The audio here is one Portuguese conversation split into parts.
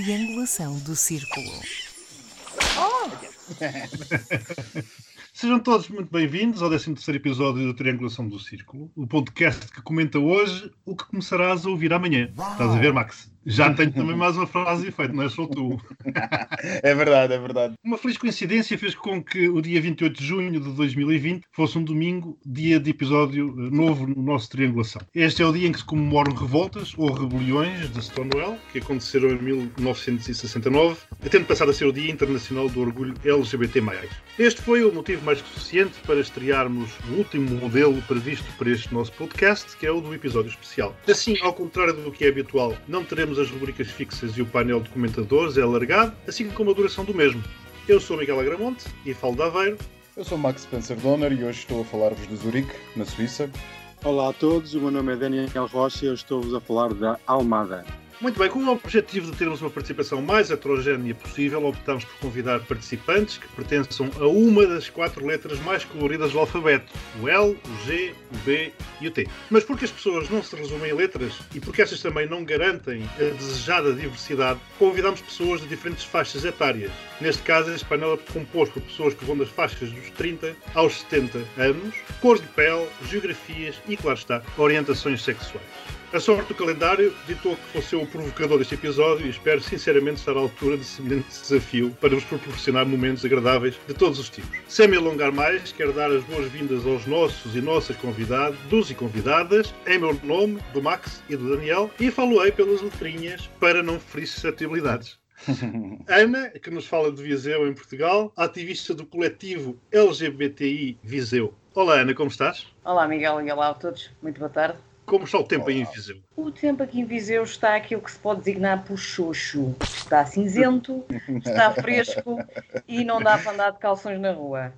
Triangulação do Círculo. Sejam todos muito bem-vindos ao 13º episódio do Triangulação do Círculo, o podcast que comenta hoje o que começarás a ouvir amanhã. Uau. Estás a ver, Max? Já tenho também mais uma frase e feito, não é só tu. É verdade, é verdade. Uma feliz coincidência fez com que o dia 28 de junho de 2020 fosse um domingo, dia de episódio novo no nosso Triangulação. Este é o dia em que se comemoram revoltas ou rebeliões de Stonewall, que aconteceram em 1969, tendo passado a ser o Dia Internacional do Orgulho LGBT+. Este foi o motivo mais que suficiente para estrearmos o último modelo previsto para este nosso podcast, que é o do episódio especial. Assim, ao contrário do que é habitual, não teremos as rubricas fixas e o painel de comentadores é alargado, assim como a duração do mesmo. Eu sou Miguel Agramonte e falo de Aveiro. Eu sou Max Spencer Donner e hoje estou a falar-vos de Zurique, na Suíça. Olá a todos, o meu nome é Daniel Rocha e eu estou-vos a falar da Almada. Muito bem, com o objetivo de termos uma participação mais heterogénea possível, optámos por convidar participantes que pertençam a uma das 4 letras mais coloridas do alfabeto, o L, o G, o B e o T. Mas porque as pessoas não se resumem em letras e porque estas também não garantem a desejada diversidade, convidámos pessoas de diferentes faixas etárias. Neste caso, este painel é composto por pessoas que vão das faixas dos 30 aos 70 anos, cores de pele, geografias e, claro está, orientações sexuais. A sorte do calendário ditou que fosse eu o provocador deste episódio e espero sinceramente estar à altura de semelhante desafio para vos proporcionar momentos agradáveis de todos os tipos. Sem me alongar mais, quero dar as boas-vindas aos nossos e nossas convidados e convidadas, em meu nome, do Max e do Daniel, e falo-ei pelas letrinhas para não ferir suscetibilidades. Ana, que nos fala de Viseu, em Portugal, ativista do coletivo LGBTI Viseu. Olá Ana, como estás? Olá Miguel e olá a todos, muito boa tarde. Como está o tempo aí em Viseu? O tempo aqui em Viseu está aquilo que se pode designar por xoxo. Está cinzento, está fresco e não dá para andar de calções na rua.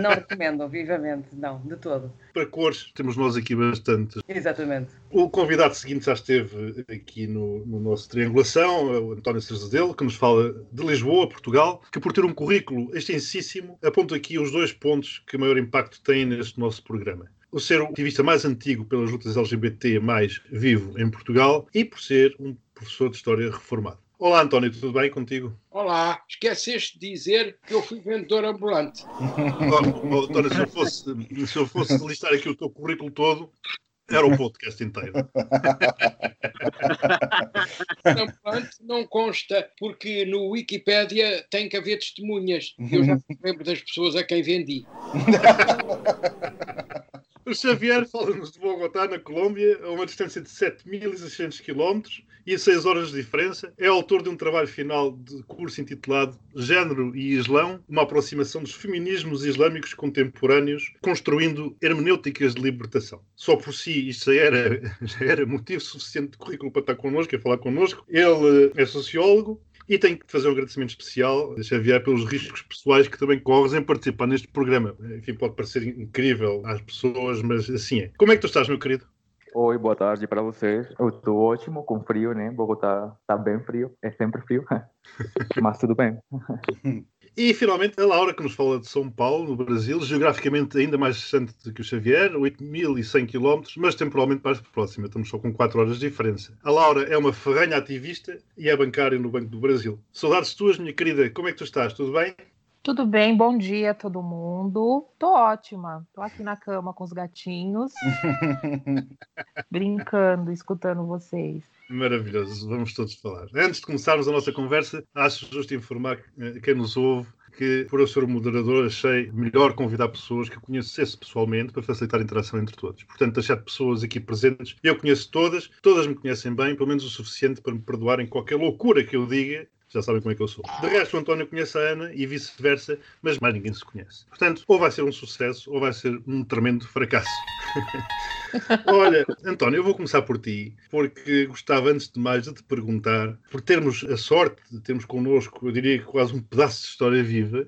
Não recomendo, vivamente, não, de todo. Para cores, temos nós aqui bastantes. Exatamente. O convidado seguinte já esteve aqui no nosso Triangulação, o António Serzedelo, que nos fala de Lisboa, Portugal, que por ter um currículo extensíssimo, aponta aqui os 2 pontos que maior impacto têm neste nosso programa. Por ser o ativista mais antigo pelas lutas LGBT mais vivo em Portugal e por ser um professor de História reformado. Olá António, tudo bem contigo? Olá, esqueceste de dizer que eu fui vendedor ambulante. António, se eu fosse listar aqui o teu currículo todo, era o podcast inteiro. Ambulante não consta, porque no Wikipédia tem que haver testemunhas. Eu já me lembro das pessoas a quem vendi. O Javier fala-nos de Bogotá, na Colômbia, a uma distância de 7.600 km e a 6 horas de diferença. É autor de um trabalho final de curso intitulado Género e Islão, uma aproximação dos feminismos islâmicos contemporâneos, construindo hermenêuticas de libertação. Só por si, isto já era motivo suficiente de currículo para estar connosco, a falar connosco. Ele é sociólogo. E tenho que fazer um agradecimento especial, Javier, pelos riscos pessoais que também corres em participar neste programa. Enfim, pode parecer incrível às pessoas, mas assim é. Como é que tu estás, meu querido? Oi, boa tarde para vocês. Eu estou ótimo, com frio, né? Bogotá está bem frio, é sempre frio, mas tudo bem. E, finalmente, a Laura, que nos fala de São Paulo, no Brasil, geograficamente ainda mais distante do que o Javier, 8.100 km, mas temporalmente mais próxima, estamos só com 4 horas de diferença. A Laura é uma ferrenha ativista e é bancária no Banco do Brasil. Saudades tuas, minha querida, como é que tu estás? Tudo bem? Tudo bem, bom dia a todo mundo. Tô ótima, tô aqui na cama com os gatinhos, brincando, escutando vocês. Maravilhoso, vamos todos falar. Antes de começarmos a nossa conversa, acho justo informar quem nos ouve que, por eu ser o moderador, achei melhor convidar pessoas que eu conhecesse pessoalmente para facilitar a interação entre todos. Portanto, as 7 pessoas aqui presentes, eu conheço todas me conhecem bem, pelo menos o suficiente para me perdoarem qualquer loucura que eu diga. Já sabem como é que eu sou. De resto, o António conhece a Ana e vice-versa, mas mais ninguém se conhece. Portanto, ou vai ser um sucesso ou vai ser um tremendo fracasso. Olha, António, eu vou começar por ti, porque gostava antes de mais de te perguntar, por termos a sorte de termos connosco, eu diria que quase um pedaço de história viva,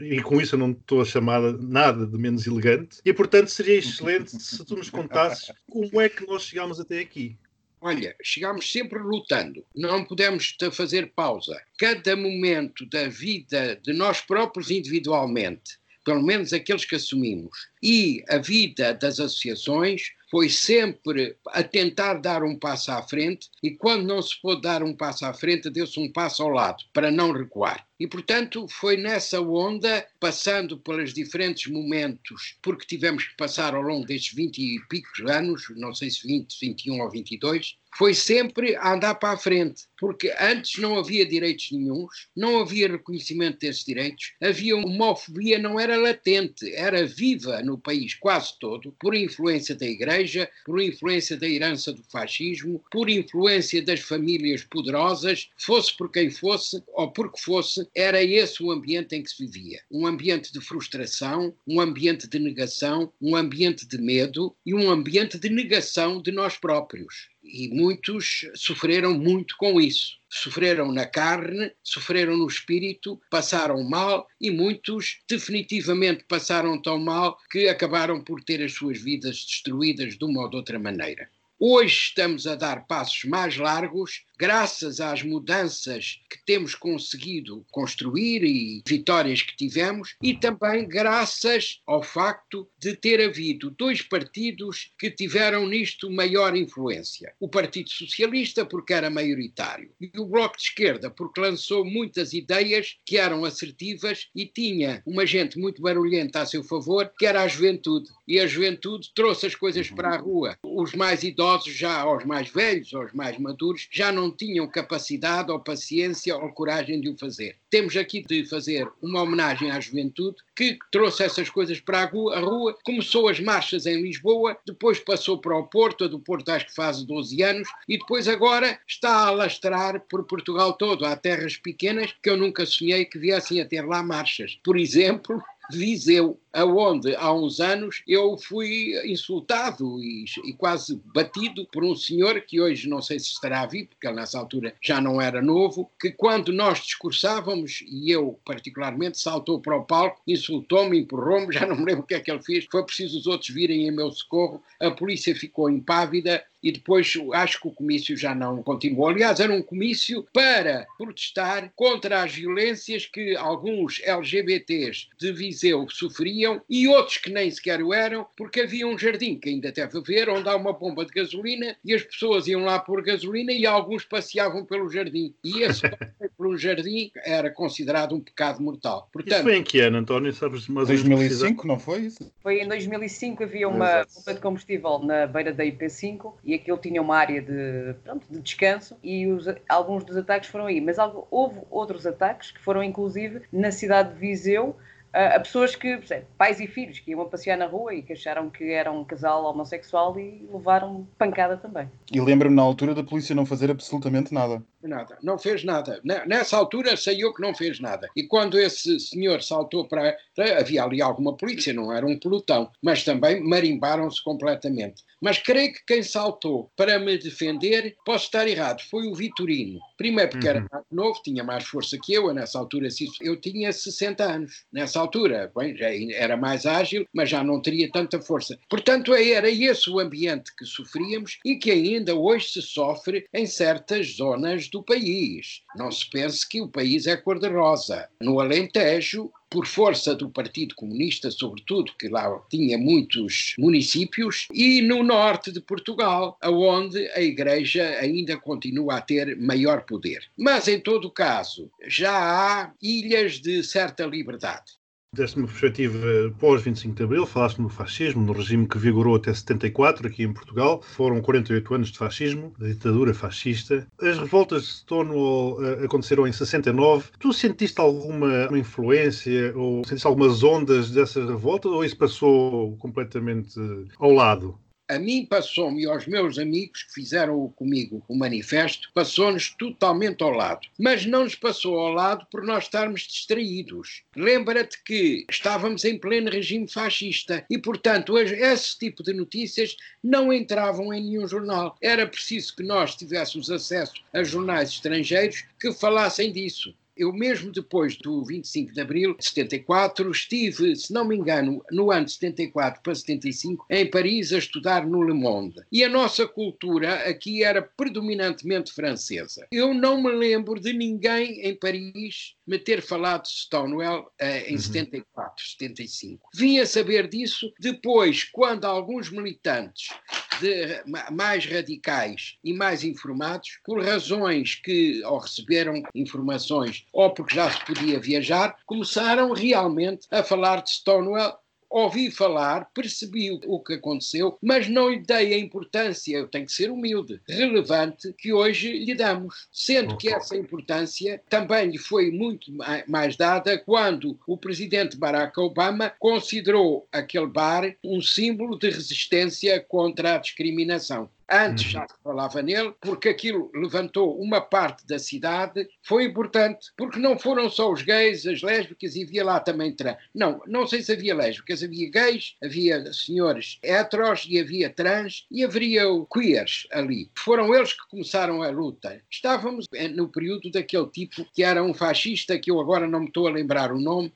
e com isso eu não estou a chamar nada de menos elegante, e portanto seria excelente se tu nos contasses como é que nós chegámos até aqui. Olha, chegámos sempre lutando, não pudemos fazer pausa. Cada momento da vida de nós próprios individualmente, pelo menos aqueles que assumimos, e a vida das associações foi sempre a tentar dar um passo à frente, e quando não se pôde dar um passo à frente, deu-se um passo ao lado, para não recuar. E, portanto, foi nessa onda, passando pelos diferentes momentos, porque tivemos que passar ao longo destes 20 e picos anos, não sei se 20, 21 ou 22, foi sempre a andar para a frente, porque antes não havia direitos nenhuns, não havia reconhecimento desses direitos, havia uma homofobia, não era latente, era viva no país quase todo, por influência da Igreja, por influência da herança do fascismo, por influência das famílias poderosas, fosse por quem fosse, ou porque fosse, era esse o ambiente em que se vivia. Um ambiente de frustração, um ambiente de negação, um ambiente de medo e um ambiente de negação de nós próprios. E muitos sofreram muito com isso. Sofreram na carne, sofreram no espírito, passaram mal e muitos definitivamente passaram tão mal que acabaram por ter as suas vidas destruídas de uma ou de outra maneira. Hoje estamos a dar passos mais largos, graças às mudanças que temos conseguido construir e vitórias que tivemos, e também graças ao facto de ter havido dois partidos que tiveram nisto maior influência. O Partido Socialista, porque era maioritário, e o Bloco de Esquerda, porque lançou muitas ideias que eram assertivas e tinha uma gente muito barulhenta a seu favor, que era a juventude. E a juventude trouxe as coisas para a rua. Os mais idosos, já aos mais velhos, aos mais maduros, já não tinham capacidade ou paciência ou coragem de o fazer. Temos aqui de fazer uma homenagem à juventude que trouxe essas coisas para a rua, começou as marchas em Lisboa, depois passou para o Porto, a do Porto acho que faz 12 anos, e depois agora está a alastrar por Portugal todo. Há terras pequenas que eu nunca sonhei que viessem a ter lá marchas. Por exemplo, Viseu, aonde há uns anos eu fui insultado e quase batido por um senhor que hoje não sei se estará vivo, porque ele nessa altura já não era novo, que quando nós discursávamos, e eu particularmente, saltou para o palco, insultou-me, empurrou-me, já não me lembro o que é que ele fez, foi preciso os outros virem em meu socorro, a polícia ficou impávida e depois acho que o comício já não continuou. Aliás, era um comício para protestar contra as violências que alguns LGBTs de Viseu sofriam, e outros que nem sequer o eram, porque havia um jardim que ainda teve a ver, onde há uma bomba de gasolina e as pessoas iam lá pôr gasolina e alguns passeavam pelo jardim. E esse passeio pelo jardim era considerado um pecado mortal. Portanto, isso foi em que ano, António? Sabes, mas 2005, não foi isso? Foi em 2005, havia uma bomba de combustível na beira da IP5 e aquilo tinha uma área de descanso e alguns dos ataques foram aí. Mas houve outros ataques que foram inclusive na cidade de Viseu, a pessoas que, pais e filhos, que iam passear na rua e que acharam que era um casal homossexual e levaram pancada também. E lembro-me na altura da polícia não fazer absolutamente nada. Nada, não fez nada. Nessa altura saiu que não fez nada. E quando esse senhor saltou para... Havia ali alguma polícia, não era um pelotão, mas também marimbaram-se completamente. Mas creio que quem saltou para me defender, posso estar errado, foi o Vitorino. Primeiro porque era mais novo, tinha mais força que eu nessa altura. Eu tinha 60 anos nessa altura, bem, já era mais ágil, mas já não teria tanta força. Portanto, era esse o ambiente que sofríamos e que ainda hoje se sofre em certas zonas do país. Não se pense que o país é cor-de-rosa. No Alentejo, por força do Partido Comunista, sobretudo, que lá tinha muitos municípios, e no norte de Portugal, onde a Igreja ainda continua a ter maior poder. Mas, em todo o caso, já há ilhas de certa liberdade. Deste uma perspectiva pós-25 de Abril, falaste no fascismo, no regime que vigorou até 74 aqui em Portugal. Foram 48 anos de fascismo, de ditadura fascista. As revoltas de Stonewall aconteceram em 69. Tu sentiste alguma influência ou sentiste algumas ondas dessas revoltas ou isso passou completamente ao lado? A mim passou-me e aos meus amigos que fizeram comigo o manifesto, passou-nos totalmente ao lado. Mas não nos passou ao lado por nós estarmos distraídos. Lembra-te que estávamos em pleno regime fascista e, portanto, esse tipo de notícias não entravam em nenhum jornal. Era preciso que nós tivéssemos acesso a jornais estrangeiros que falassem disso. Eu mesmo depois do 25 de abril de 74, estive, se não me engano, no ano de 74 para 75, em Paris a estudar no Le Monde. E a nossa cultura aqui era predominantemente francesa. Eu não me lembro de ninguém em Paris me ter falado de Stonewall em 74, 75. Vim a saber disso depois, quando alguns militantes mais radicais e mais informados, por razões que ou receberam informações ou porque já se podia viajar, começaram realmente a falar de Stonewall. Ouvi falar, percebi o que aconteceu, mas não lhe dei a importância, eu tenho que ser humilde, relevante, que hoje lhe damos. Sendo que essa importância também lhe foi muito mais dada quando o presidente Barack Obama considerou aquele bar um símbolo de resistência contra a discriminação. Antes já se falava nele, porque aquilo levantou uma parte da cidade, foi importante, porque não foram só os gays, as lésbicas, e havia lá também trans. Não sei se havia lésbicas, havia gays, havia senhores heteros e havia trans e haveria queers ali. Foram eles que começaram a luta. Estávamos no período daquele tipo que era um fascista, que eu agora não me estou a lembrar o nome,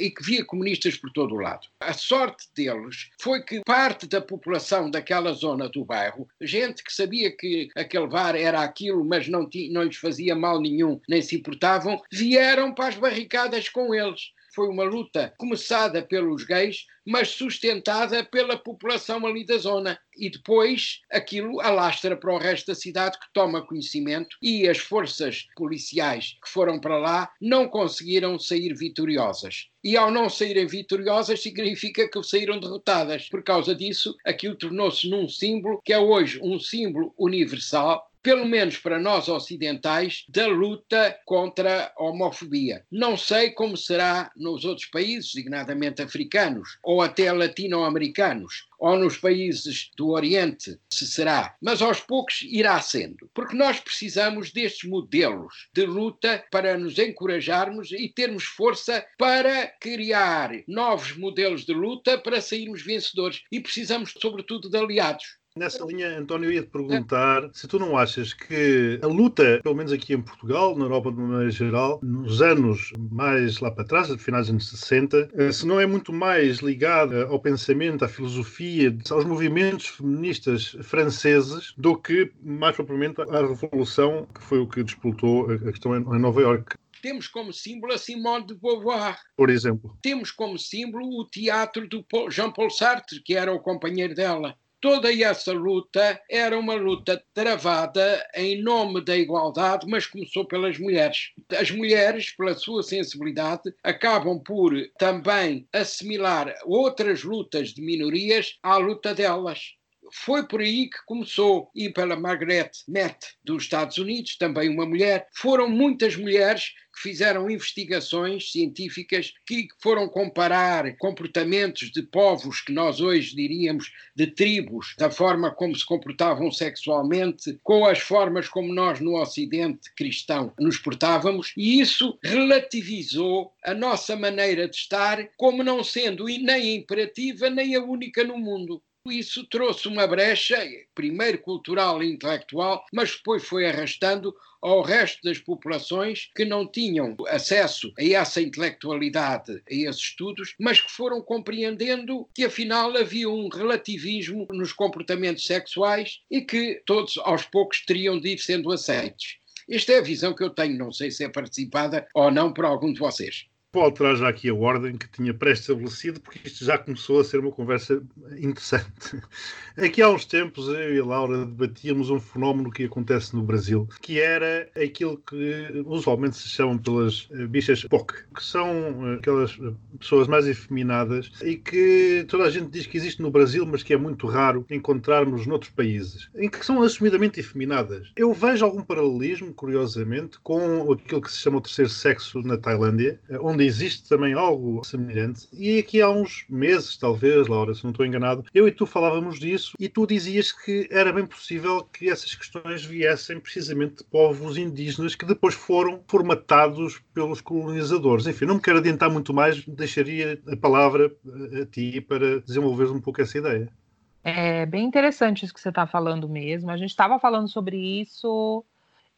e que via comunistas por todo o lado. A sorte deles foi que parte da população daquela zona do bairro, gente que sabia que aquele bar era aquilo, mas não lhes fazia mal nenhum, nem se importavam, vieram para as barricadas com eles. Foi uma luta começada pelos gays, mas sustentada pela população ali da zona. E depois aquilo alastra para o resto da cidade, que toma conhecimento, e as forças policiais que foram para lá não conseguiram sair vitoriosas. E ao não saírem vitoriosas significa que saíram derrotadas. Por causa disso, aquilo tornou-se num símbolo que é hoje um símbolo universal, pelo menos para nós ocidentais, da luta contra a homofobia. Não sei como será nos outros países, designadamente africanos, ou até latino-americanos, ou nos países do Oriente, se será, mas aos poucos irá sendo. Porque nós precisamos destes modelos de luta para nos encorajarmos e termos força para criar novos modelos de luta para sairmos vencedores. E precisamos, sobretudo, de aliados. Nessa linha, António, eu ia-te perguntar se tu não achas que a luta, pelo menos aqui em Portugal, na Europa de uma maneira geral, nos anos mais lá para trás, finais dos anos 60, se não é muito mais ligada ao pensamento, à filosofia, aos movimentos feministas franceses, do que, mais propriamente, à Revolução, que foi o que disputou a questão em Nova Iorque. Temos como símbolo a Simone de Beauvoir. Por exemplo. Temos como símbolo o teatro do Jean-Paul Sartre, que era o companheiro dela. Toda essa luta era uma luta travada em nome da igualdade, mas começou pelas mulheres. As mulheres, pela sua sensibilidade, acabam por também assimilar outras lutas de minorias à luta delas. Foi por aí que começou, e pela Margaret Mead dos Estados Unidos, também uma mulher. Foram muitas mulheres que fizeram investigações científicas que foram comparar comportamentos de povos que nós hoje diríamos de tribos, da forma como se comportavam sexualmente, com as formas como nós no Ocidente cristão nos portávamos, e isso relativizou a nossa maneira de estar como não sendo nem imperativa nem a única no mundo. Isso trouxe uma brecha, primeiro cultural e intelectual, mas depois foi arrastando ao resto das populações que não tinham acesso a essa intelectualidade, a esses estudos, mas que foram compreendendo que afinal havia um relativismo nos comportamentos sexuais e que todos aos poucos teriam de ir sendo aceitos. Esta é a visão que eu tenho, não sei se é participada ou não por algum de vocês. Vou alterar já aqui a ordem que tinha pré-estabelecido, porque isto já começou a ser uma conversa interessante. Aqui há uns tempos eu e a Laura debatíamos um fenómeno que acontece no Brasil, que era aquilo que usualmente se chamam pelas bichas POC, que são aquelas pessoas mais efeminadas e que toda a gente diz que existe no Brasil, mas que é muito raro encontrarmos noutros países, em que são assumidamente efeminadas. Eu vejo algum paralelismo, curiosamente, com aquilo que se chama o terceiro sexo na Tailândia, onde existe também algo semelhante. E aqui há uns meses, talvez, Laura, se não estou enganado, eu e tu falávamos disso e tu dizias que era bem possível que essas questões viessem precisamente de povos indígenas que depois foram formatados pelos colonizadores. Enfim, não me quero adiantar muito mais, deixaria a palavra a ti para desenvolveres um pouco essa ideia. É bem interessante isso que você está falando mesmo. A gente estava falando sobre isso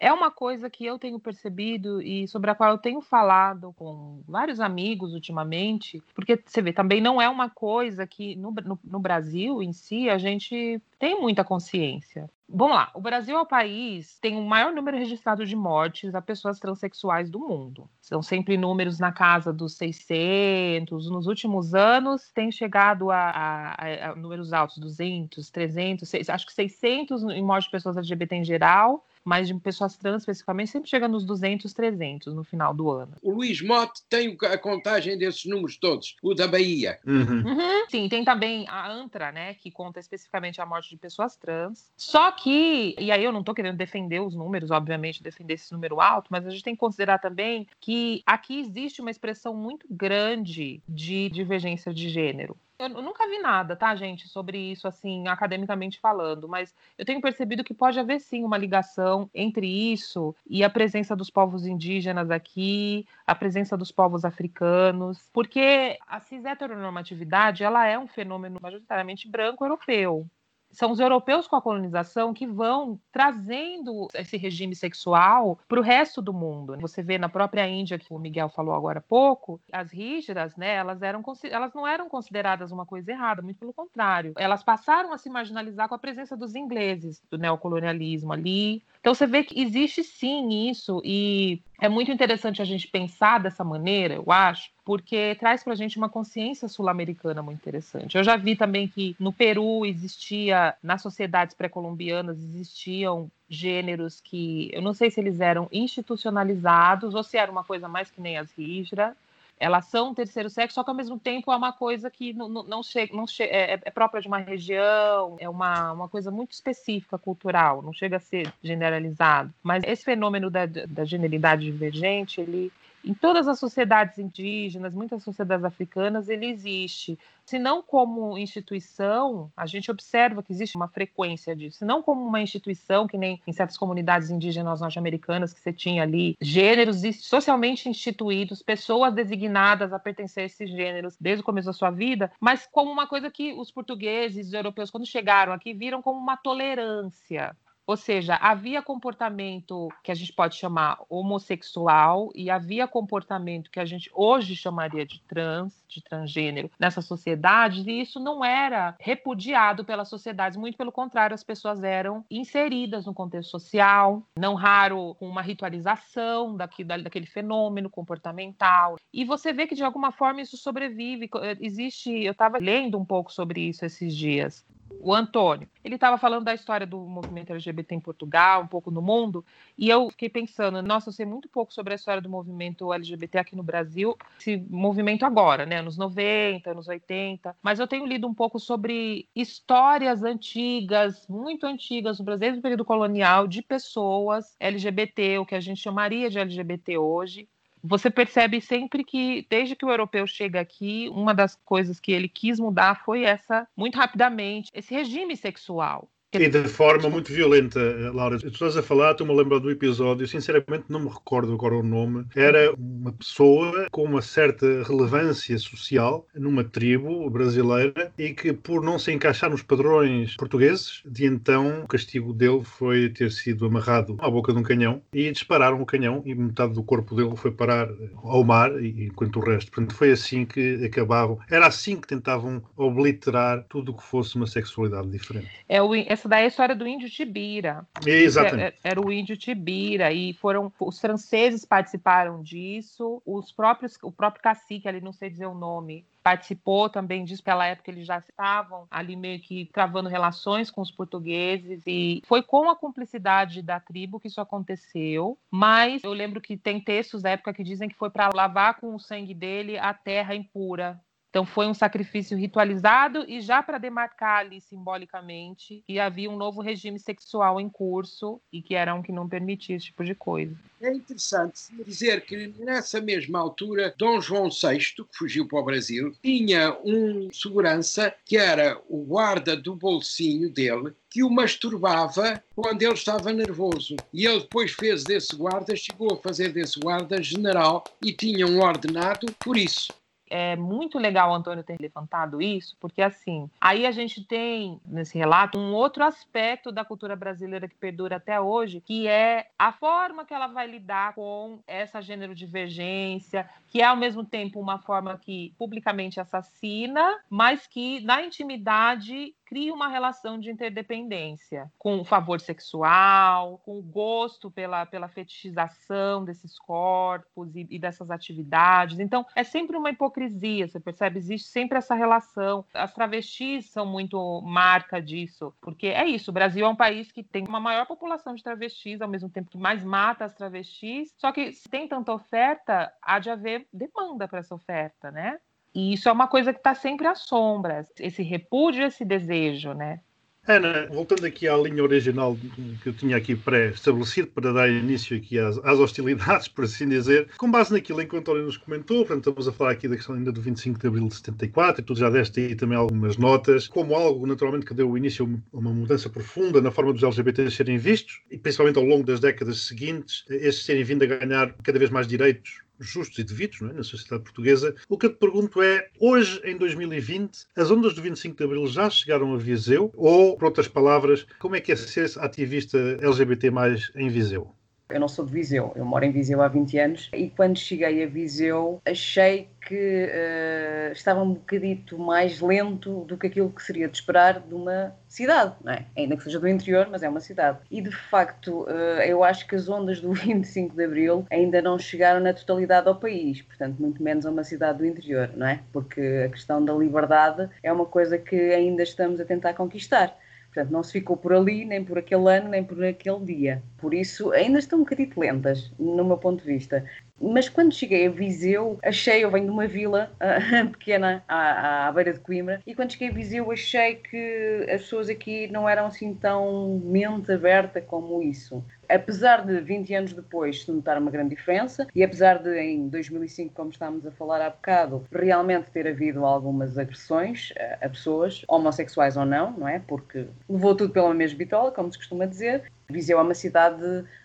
É uma coisa que eu tenho percebido e sobre a qual eu tenho falado com vários amigos ultimamente, porque você vê, também não é uma coisa que no Brasil em si a gente tem muita consciência. Vamos lá, o Brasil é o país que tem o maior número registrado de mortes a pessoas transexuais do mundo. São sempre números na casa dos 600, nos últimos anos tem chegado a números altos, 200, 300, 600, acho que 600 em morte de pessoas LGBT em geral, mas de pessoas trans especificamente sempre chega nos 200, 300 no final do ano. O Luís Mote tem a contagem desses números todos, o da Bahia. Uhum. Uhum. Sim, tem também a ANTRA, né, que conta especificamente a morte de pessoas trans. Só que, e aí eu não estou querendo defender os números, obviamente, defender esse número alto, mas a gente tem que considerar também que aqui existe uma expressão muito grande de divergência de gênero. Eu nunca vi nada, tá, gente, sobre isso, assim, academicamente falando, mas eu tenho percebido que pode haver, sim, uma ligação entre isso e a presença dos povos indígenas aqui, a presença dos povos africanos, porque a cis-heteronormatividade, ela é um fenômeno majoritariamente branco europeu. São os europeus com a colonização que vão trazendo esse regime sexual para o resto do mundo. Você vê na própria Índia, que o Miguel falou agora há pouco, as hijras, né, elas não eram consideradas uma coisa errada, muito pelo contrário. Elas passaram a se marginalizar com a presença dos ingleses, do neocolonialismo ali. Então você vê que existe sim isso e é muito interessante a gente pensar dessa maneira, eu acho, porque traz para a gente uma consciência sul-americana muito interessante. Eu já vi também que no Peru existia, nas sociedades pré-colombianas existiam gêneros que, eu não sei se eles eram institucionalizados ou se era uma coisa mais que nem as hijra. Elas são terceiro sexo, só que ao mesmo tempo é uma coisa que não é própria de uma região, é uma coisa muito específica, cultural, não chega a ser generalizado. Mas esse fenômeno da genialidade divergente, ele, em todas as sociedades indígenas, muitas sociedades africanas, ele existe. Se não como instituição, a gente observa que existe uma frequência disso. Se não como uma instituição, que nem em certas comunidades indígenas norte-americanas, que você tinha ali gêneros socialmente instituídos, pessoas designadas a pertencer a esses gêneros desde o começo da sua vida, mas como uma coisa que os portugueses, os europeus, quando chegaram aqui, viram como uma tolerância. Ou seja, havia comportamento que a gente pode chamar homossexual e havia comportamento que a gente hoje chamaria de trans, de transgênero, nessa sociedade, e isso não era repudiado pelas sociedades, muito pelo contrário, as pessoas eram inseridas no contexto social, não raro com uma ritualização daquele fenômeno comportamental. E você vê que, de alguma forma, isso sobrevive. Eu estava lendo um pouco sobre isso esses dias. O Antônio, ele estava falando da história do movimento LGBT em Portugal, um pouco no mundo, e eu fiquei pensando, nossa, eu sei muito pouco sobre a história do movimento LGBT aqui no Brasil, esse movimento agora, né, anos 90, anos 80, mas eu tenho lido um pouco sobre histórias antigas, muito antigas, no Brasil, desde o período colonial, de pessoas LGBT, o que a gente chamaria de LGBT hoje. Você percebe sempre que, desde que o europeu chega aqui, uma das coisas que ele quis mudar foi muito rapidamente, esse regime sexual. E de forma muito violenta, Laura. Tu estás a falar, estou-me a lembrar do episódio, sinceramente não me recordo agora o nome, era uma pessoa com uma certa relevância social numa tribo brasileira e que, por não se encaixar nos padrões portugueses, de então o castigo dele foi ter sido amarrado à boca de um canhão e dispararam o canhão e metade do corpo dele foi parar ao mar, enquanto o resto. Portanto, foi assim que acabavam. Era assim que tentavam obliterar tudo o que fosse uma sexualidade diferente. Essa daí é a história do índio Tibira. Exatamente. Era o índio Tibira e os franceses participaram disso, o próprio cacique, ali não sei dizer o nome, participou também disso, pela época eles já estavam ali meio que travando relações com os portugueses e foi com a cumplicidade da tribo que isso aconteceu, mas eu lembro que tem textos da época que dizem que foi para lavar com o sangue dele a terra impura. Então foi um sacrifício ritualizado e já para demarcar ali simbolicamente que havia um novo regime sexual em curso e que era um que não permitia esse tipo de coisa. É interessante dizer que nessa mesma altura Dom João VI, que fugiu para o Brasil, tinha um segurança que era o guarda do bolsinho dele, que o masturbava quando ele estava nervoso. E ele depois fez desse guarda, chegou a fazer desse guarda general e tinha um ordenado por isso. é muito legal o Antônio ter levantado isso, porque assim, aí a gente tem nesse relato um outro aspecto da cultura brasileira que perdura até hoje, que é a forma que ela vai lidar com essa gênero-divergência, que é ao mesmo tempo uma forma que publicamente assassina, mas que na intimidade cria uma relação de interdependência com o favor sexual, com o gosto pela fetichização desses corpos e dessas atividades. Então, é sempre uma hipocrisia, você percebe? Existe sempre essa relação. As travestis são muito marca disso, porque é isso, o Brasil é um país que tem uma maior população de travestis, ao mesmo tempo que mais mata as travestis, só que se tem tanta oferta, há de haver demanda para essa oferta, né? E isso é uma coisa que está sempre à sombra, esse repúdio, esse desejo, né? Ana, voltando aqui à linha original que eu tinha aqui pré-estabelecido para dar início aqui às hostilidades, por assim dizer, com base naquilo em que o António nos comentou, portanto, estamos a falar aqui da questão ainda do 25 de abril de 74, e tu já deste aí também algumas notas, como algo naturalmente que deu início a uma mudança profunda na forma dos LGBTs serem vistos, e principalmente ao longo das décadas seguintes, estes terem vindo a ganhar cada vez mais direitos justos e devidos, não é? Na sociedade portuguesa. O que eu te pergunto é, hoje, em 2020, as ondas do 25 de Abril já chegaram a Viseu? Ou, por outras palavras, como é que é ser ativista LGBT+ em Viseu? Eu não sou de Viseu, eu moro em Viseu há 20 anos e quando cheguei a Viseu achei que estava um bocadito mais lento do que aquilo que seria de esperar de uma cidade, não é? Ainda que seja do interior, mas é uma cidade. E, de facto, eu acho que as ondas do 25 de Abril ainda não chegaram na totalidade ao país, portanto, muito menos a uma cidade do interior, não é? Porque a questão da liberdade é uma coisa que ainda estamos a tentar conquistar. Portanto, não se ficou por ali, nem por aquele ano, nem por aquele dia. Por isso, ainda estão um bocadinho lentas, no meu ponto de vista. Mas quando cheguei a Viseu, achei, eu venho de uma vila pequena à beira de Coimbra, e quando cheguei a Viseu achei que as pessoas aqui não eram assim tão mente aberta como isso. Apesar de 20 anos depois se notar uma grande diferença, e apesar de em 2005, como estávamos a falar há bocado, realmente ter havido algumas agressões a pessoas, homossexuais ou não, não é? Porque levou tudo pela mesma bitola, como se costuma dizer. Viseu é uma cidade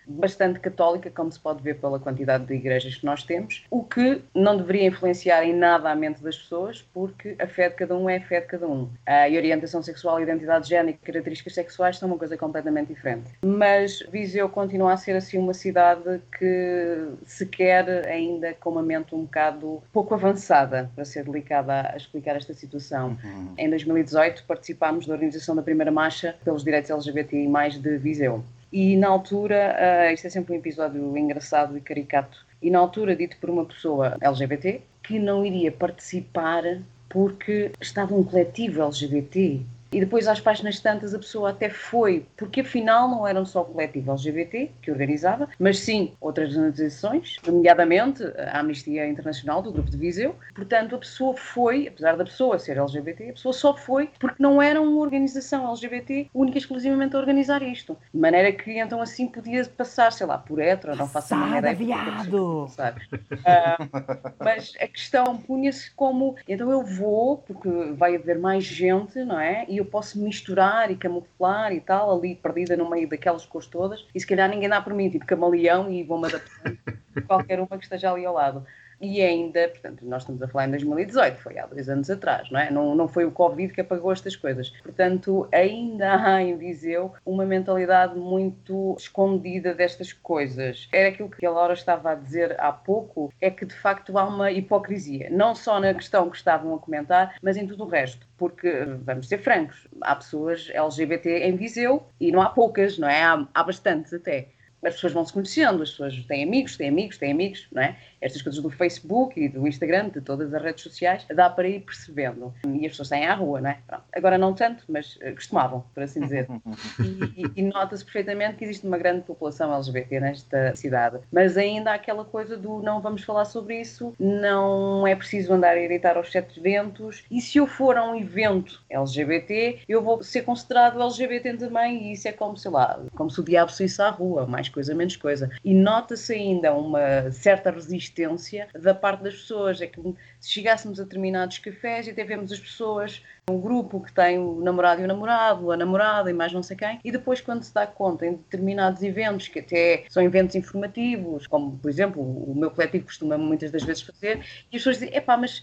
bastante católica, como se pode ver pela quantidade de igrejas que nós temos, o que não deveria influenciar em nada a mente das pessoas, porque a fé de cada um é a fé de cada um. E orientação sexual, identidade de género e características sexuais são uma coisa completamente diferente. Mas Viseu continua a ser assim uma cidade que se quer ainda com uma mente um bocado pouco avançada, para ser delicada a explicar esta situação. Uhum. Em 2018 participámos da organização da primeira marcha pelos direitos LGBTI+, de Viseu. E na altura, isto é sempre um episódio engraçado e caricato, e na altura dito por uma pessoa LGBT que não iria participar porque estava um coletivo LGBT. E depois, às páginas tantas, a pessoa até foi, porque afinal não eram só o coletivo LGBT que organizava, mas sim outras organizações, nomeadamente a Amnistia Internacional do Grupo de Viseu. Portanto, a pessoa foi, apesar da pessoa ser LGBT, a pessoa só foi porque não era uma organização LGBT única e exclusivamente a organizar isto. De maneira que, então, assim podia passar, sei lá, por hétero, não faço a minha ideia. Viado! Mas a questão punha-se como, então eu vou, porque vai haver mais gente, não é? E eu posso misturar e camuflar e tal, ali perdida no meio daquelas cores todas, e se calhar ninguém dá por mim, tipo camaleão, e vou-me adaptando a qualquer uma que esteja ali ao lado. E ainda, portanto, nós estamos a falar em 2018, foi há 2 anos atrás, não é? Não foi o Covid que apagou estas coisas. Portanto, ainda há em Viseu uma mentalidade muito escondida destas coisas. Era aquilo que a Laura estava a dizer há pouco, é que de facto há uma hipocrisia, não só na questão que estavam a comentar, mas em tudo o resto. Porque, vamos ser francos, há pessoas LGBT em Viseu, e não há poucas, não é? Há bastantes até. As pessoas vão se conhecendo, as pessoas têm amigos, não é? Estas coisas do Facebook e do Instagram, de todas as redes sociais, dá para ir percebendo. E as pessoas saem à rua, não é? Pronto. Agora não tanto, mas costumavam, por assim dizer. E nota-se perfeitamente que existe uma grande população LGBT nesta cidade. Mas ainda há aquela coisa do não vamos falar sobre isso, não é preciso andar a gritar aos sete ventos. E se eu for a um evento LGBT, eu vou ser considerado LGBT também. E isso é como, sei lá, como se o diabo saísse à rua, mais coisa, menos coisa. E nota-se ainda uma certa resistência resistência da parte das pessoas. É que se chegássemos a determinados cafés e até vemos as pessoas, um grupo que tem o namorado e o namorado, a namorada e mais não sei quem, e depois quando se dá conta em determinados eventos, que até são eventos informativos, como por exemplo o meu coletivo costuma muitas das vezes fazer, e as pessoas dizem, epá, mas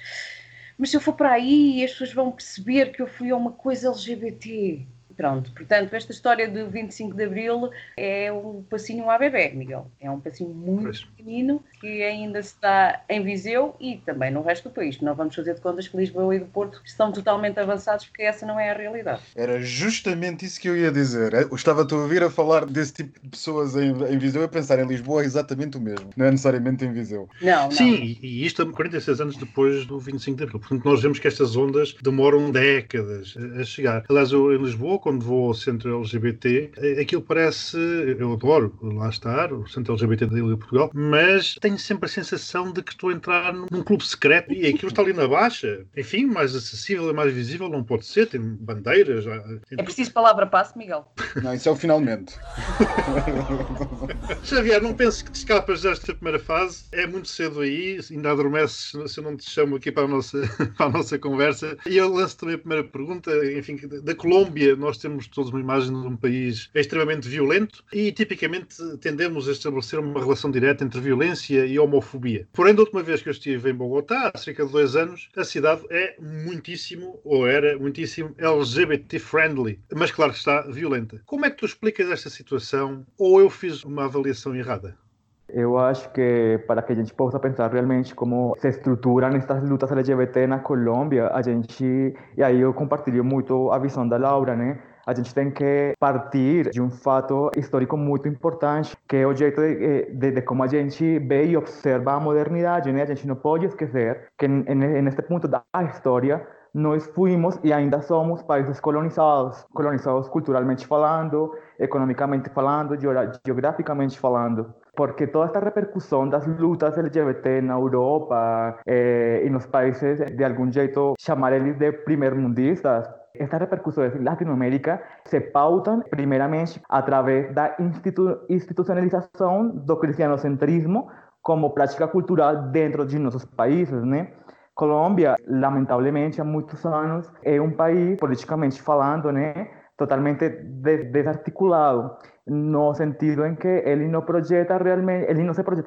se eu for para aí as pessoas vão perceber que eu fui a uma coisa LGBT. Pronto, portanto, esta história do 25 de Abril é um passinho à bebê, Miguel. É um passinho muito pequenino que ainda se dá em Viseu e também no resto do país. Não vamos fazer de contas que Lisboa e do Porto estão totalmente avançados, porque essa não é a realidade. Era justamente isso que eu ia dizer. Eu estava-te a ouvir a falar desse tipo de pessoas em Viseu e a pensar em Lisboa é exatamente o mesmo. Não é necessariamente em Viseu. Não, não. Sim, e isto 46 anos depois do 25 de Abril. Portanto, nós vemos que estas ondas demoram décadas a chegar. Aliás, eu, em Lisboa, quando vou ao centro LGBT, aquilo parece, eu adoro lá estar, o centro LGBT da Ilha de Portugal, mas tenho sempre a sensação de que estou a entrar num clube secreto e aquilo está ali na baixa. Enfim, mais acessível e mais visível não pode ser, tem bandeiras. Tem... É preciso palavra-passe, Miguel? Não, isso é o finalmente. Javier, não penso que te escapas desta primeira fase, é muito cedo aí, ainda adormeces se eu não te chamo aqui para a nossa conversa. E eu lanço também a primeira pergunta, enfim, da Colômbia. Nós temos todos uma imagem de um país extremamente violento e tipicamente tendemos a estabelecer uma relação direta entre violência e homofobia. Porém, da última vez que eu estive em Bogotá, há cerca de 2 anos, a cidade é muitíssimo, ou era muitíssimo, LGBT-friendly, mas claro que está violenta. Como é que tu explicas esta situação? Ou eu fiz uma avaliação errada? Eu acho que para que a gente possa pensar realmente como se estruturam estas lutas LGBT na Colômbia, a gente, e aí eu compartilho muito a visão da Laura, né? A gente tem que partir de um fato histórico muito importante, que é o jeito de como a gente vê e observa a modernidade, né? A gente não pode esquecer que neste ponto da história, nós fuimos e ainda somos países colonizados culturalmente falando, economicamente falando, geograficamente falando. Porque toda esta repercussão das lutas LGBT na Europa e nos países, de algum jeito, chamar eles de primeirmundistas, estas repercussões em Latinoamérica se pautam primeiramente através da institucionalização do cristianocentrismo como prática cultural dentro de nossos países, né? Colômbia, lamentavelmente, há muitos anos, é um país, politicamente falando, né, totalmente desarticulado, no sentido em que ele não se projeta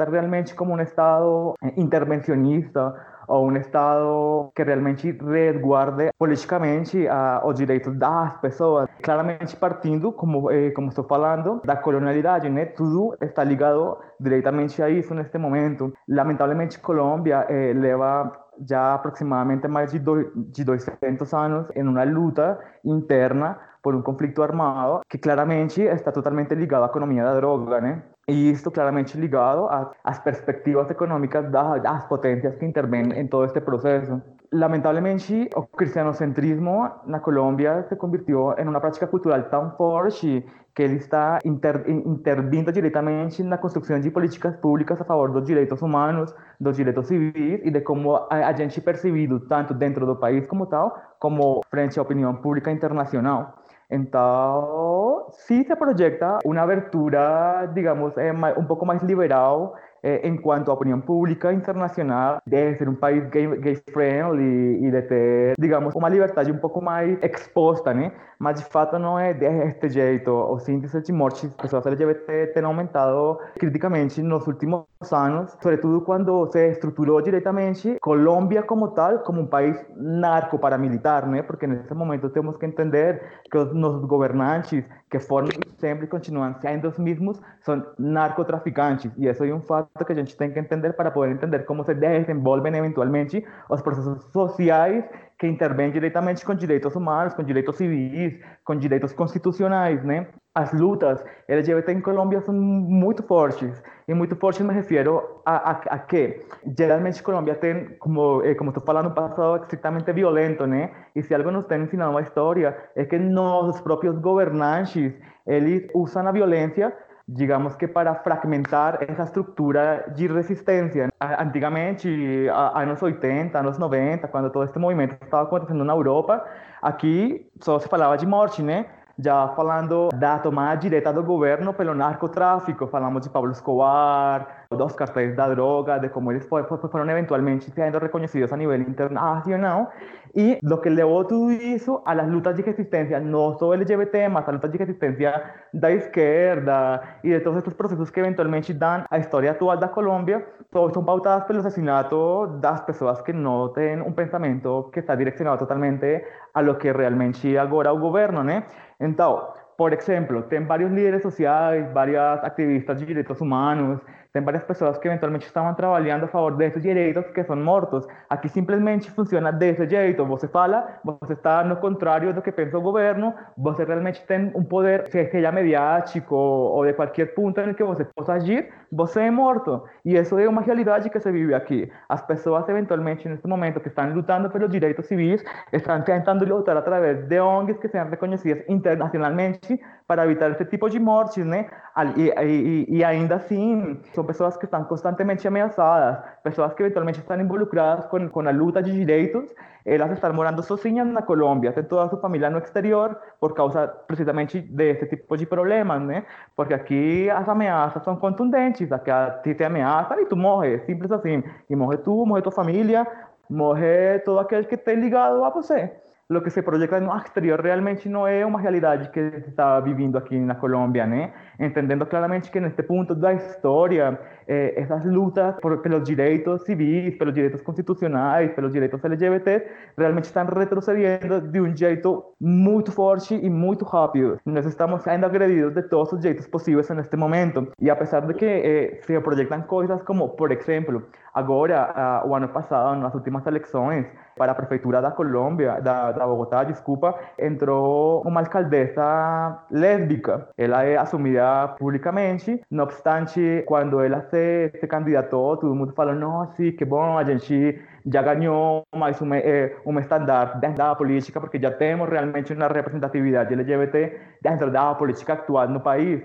realmente como um Estado intervencionista ou um Estado que realmente resguarde politicamente os direitos das pessoas. Claramente partindo, como estou falando, da colonialidade, né? Tudo está ligado diretamente a isso neste momento. Lamentavelmente, Colômbia leva já aproximadamente mais de 200 anos em uma luta interna por um conflito armado que claramente está totalmente ligado à economia da droga, né? E isto claramente ligado às perspectivas econômicas das potências que intervêm em todo este processo. Lamentavelmente, o cristianocentrismo na Colômbia se convirtió em uma prática cultural tão forte que ele está intervindo diretamente na construção de políticas públicas a favor dos direitos humanos, dos direitos civis e de como a gente é percebido tanto dentro do país como tal, como frente à opinião pública internacional. Então, sí se proyecta una abertura, digamos, un poco más liberal en cuanto a opinión pública internacional, de ser un país gay-friendly y de ter, digamos, una libertad un poco más exposta, né? Mas de fato não é deste jeito. Os índices de mortes das pessoas LGBT têm aumentado criticamente nos últimos anos, sobretudo quando se estruturou diretamente Colômbia como tal, como um país narco-paramilitar, né? Porque nesse momento temos que entender que os nossos governantes, que foram sempre e continuam sendo os mesmos, são narcotraficantes. E isso é um fato que a gente tem que entender para poder entender como se desenvolvem eventualmente os processos sociais que intervém diretamente com direitos humanos, com direitos civis, com direitos constitucionais, né? As lutas LGBT em Colômbia são muito fortes. E muito forte me refiro a que geralmente Colômbia tem, como estou falando, um passado extremamente violento, né? E se algo nos tem ensinado a história é que nossos próprios governantes, eles usam a violência, digamos que para fragmentar essa estrutura de resistência. Antigamente, anos 80, anos 90, quando todo este movimento estava acontecendo na Europa, aqui só se falava de morte, né? Já falando da tomada direta do governo pelo narcotráfico, falamos de Pablo Escobar, dos cartéis da droga, de como eles foram eventualmente sendo reconhecidos a nível internacional, e lo que levou tudo isso a las lutas de resistência, não só LGBT, mas a lutas de resistência da esquerda e de todos esses processos que eventualmente dão a história atual da Colômbia, todos são pautados pelo assassinato das pessoas que não têm pensamento que está direcionado totalmente a lo que realmente agora o governo, né? Então, por exemplo, tem vários líderes sociais, várias ativistas de direitos humanos, tem várias pessoas que eventualmente estavam trabalhando a favor desses direitos que são mortos. Aqui simplesmente funciona desse jeito. Você fala, você está no contrário do que pensa o governo, você realmente tem um poder, seja mediático ou de qualquer ponto em que você possa agir, você é morto. E isso é uma realidade que se vive aqui. As pessoas eventualmente neste momento que estão lutando pelos direitos civis, estão tentando lutar através de ONGs que sejam reconhecidas internacionalmente, para evitar esse tipo de mortes, né? E ainda assim, são pessoas que estão constantemente ameaçadas, pessoas que eventualmente estão involucradas com a luta de direitos, elas estão morando sozinhas na Colômbia, têm toda a sua família no exterior, por causa precisamente desse tipo de problemas, né? Porque aqui as ameaças são contundentes, aqui te ameaçam e tu morres, simples assim, e morre tu, morre tua família, morre todo aquele que te ligado a você. Lo que se projeta no exterior realmente não é uma realidade que se está vivendo aqui na Colômbia, né? Entendendo claramente que neste ponto da história, essas lutas pelos direitos civis, pelos direitos constitucionais, pelos direitos LGBT, realmente estão retrocedendo de um jeito muito forte e muito rápido. Nós estamos sendo agredidos de todos os jeitos possíveis neste momento. E apesar de que se projetam coisas como, por exemplo, agora, o ano passado, nas últimas eleições, para a prefeitura da Colômbia, da Bogotá, desculpa, entrou uma alcaldesa lésbica. Ela é assumida publicamente, não obstante, quando ela se candidatou, todo mundo falou, não, sim, que bom, a gente já ganhou mais um estandarte da política, porque já temos realmente uma representatividade LGBT dentro da política atual no país.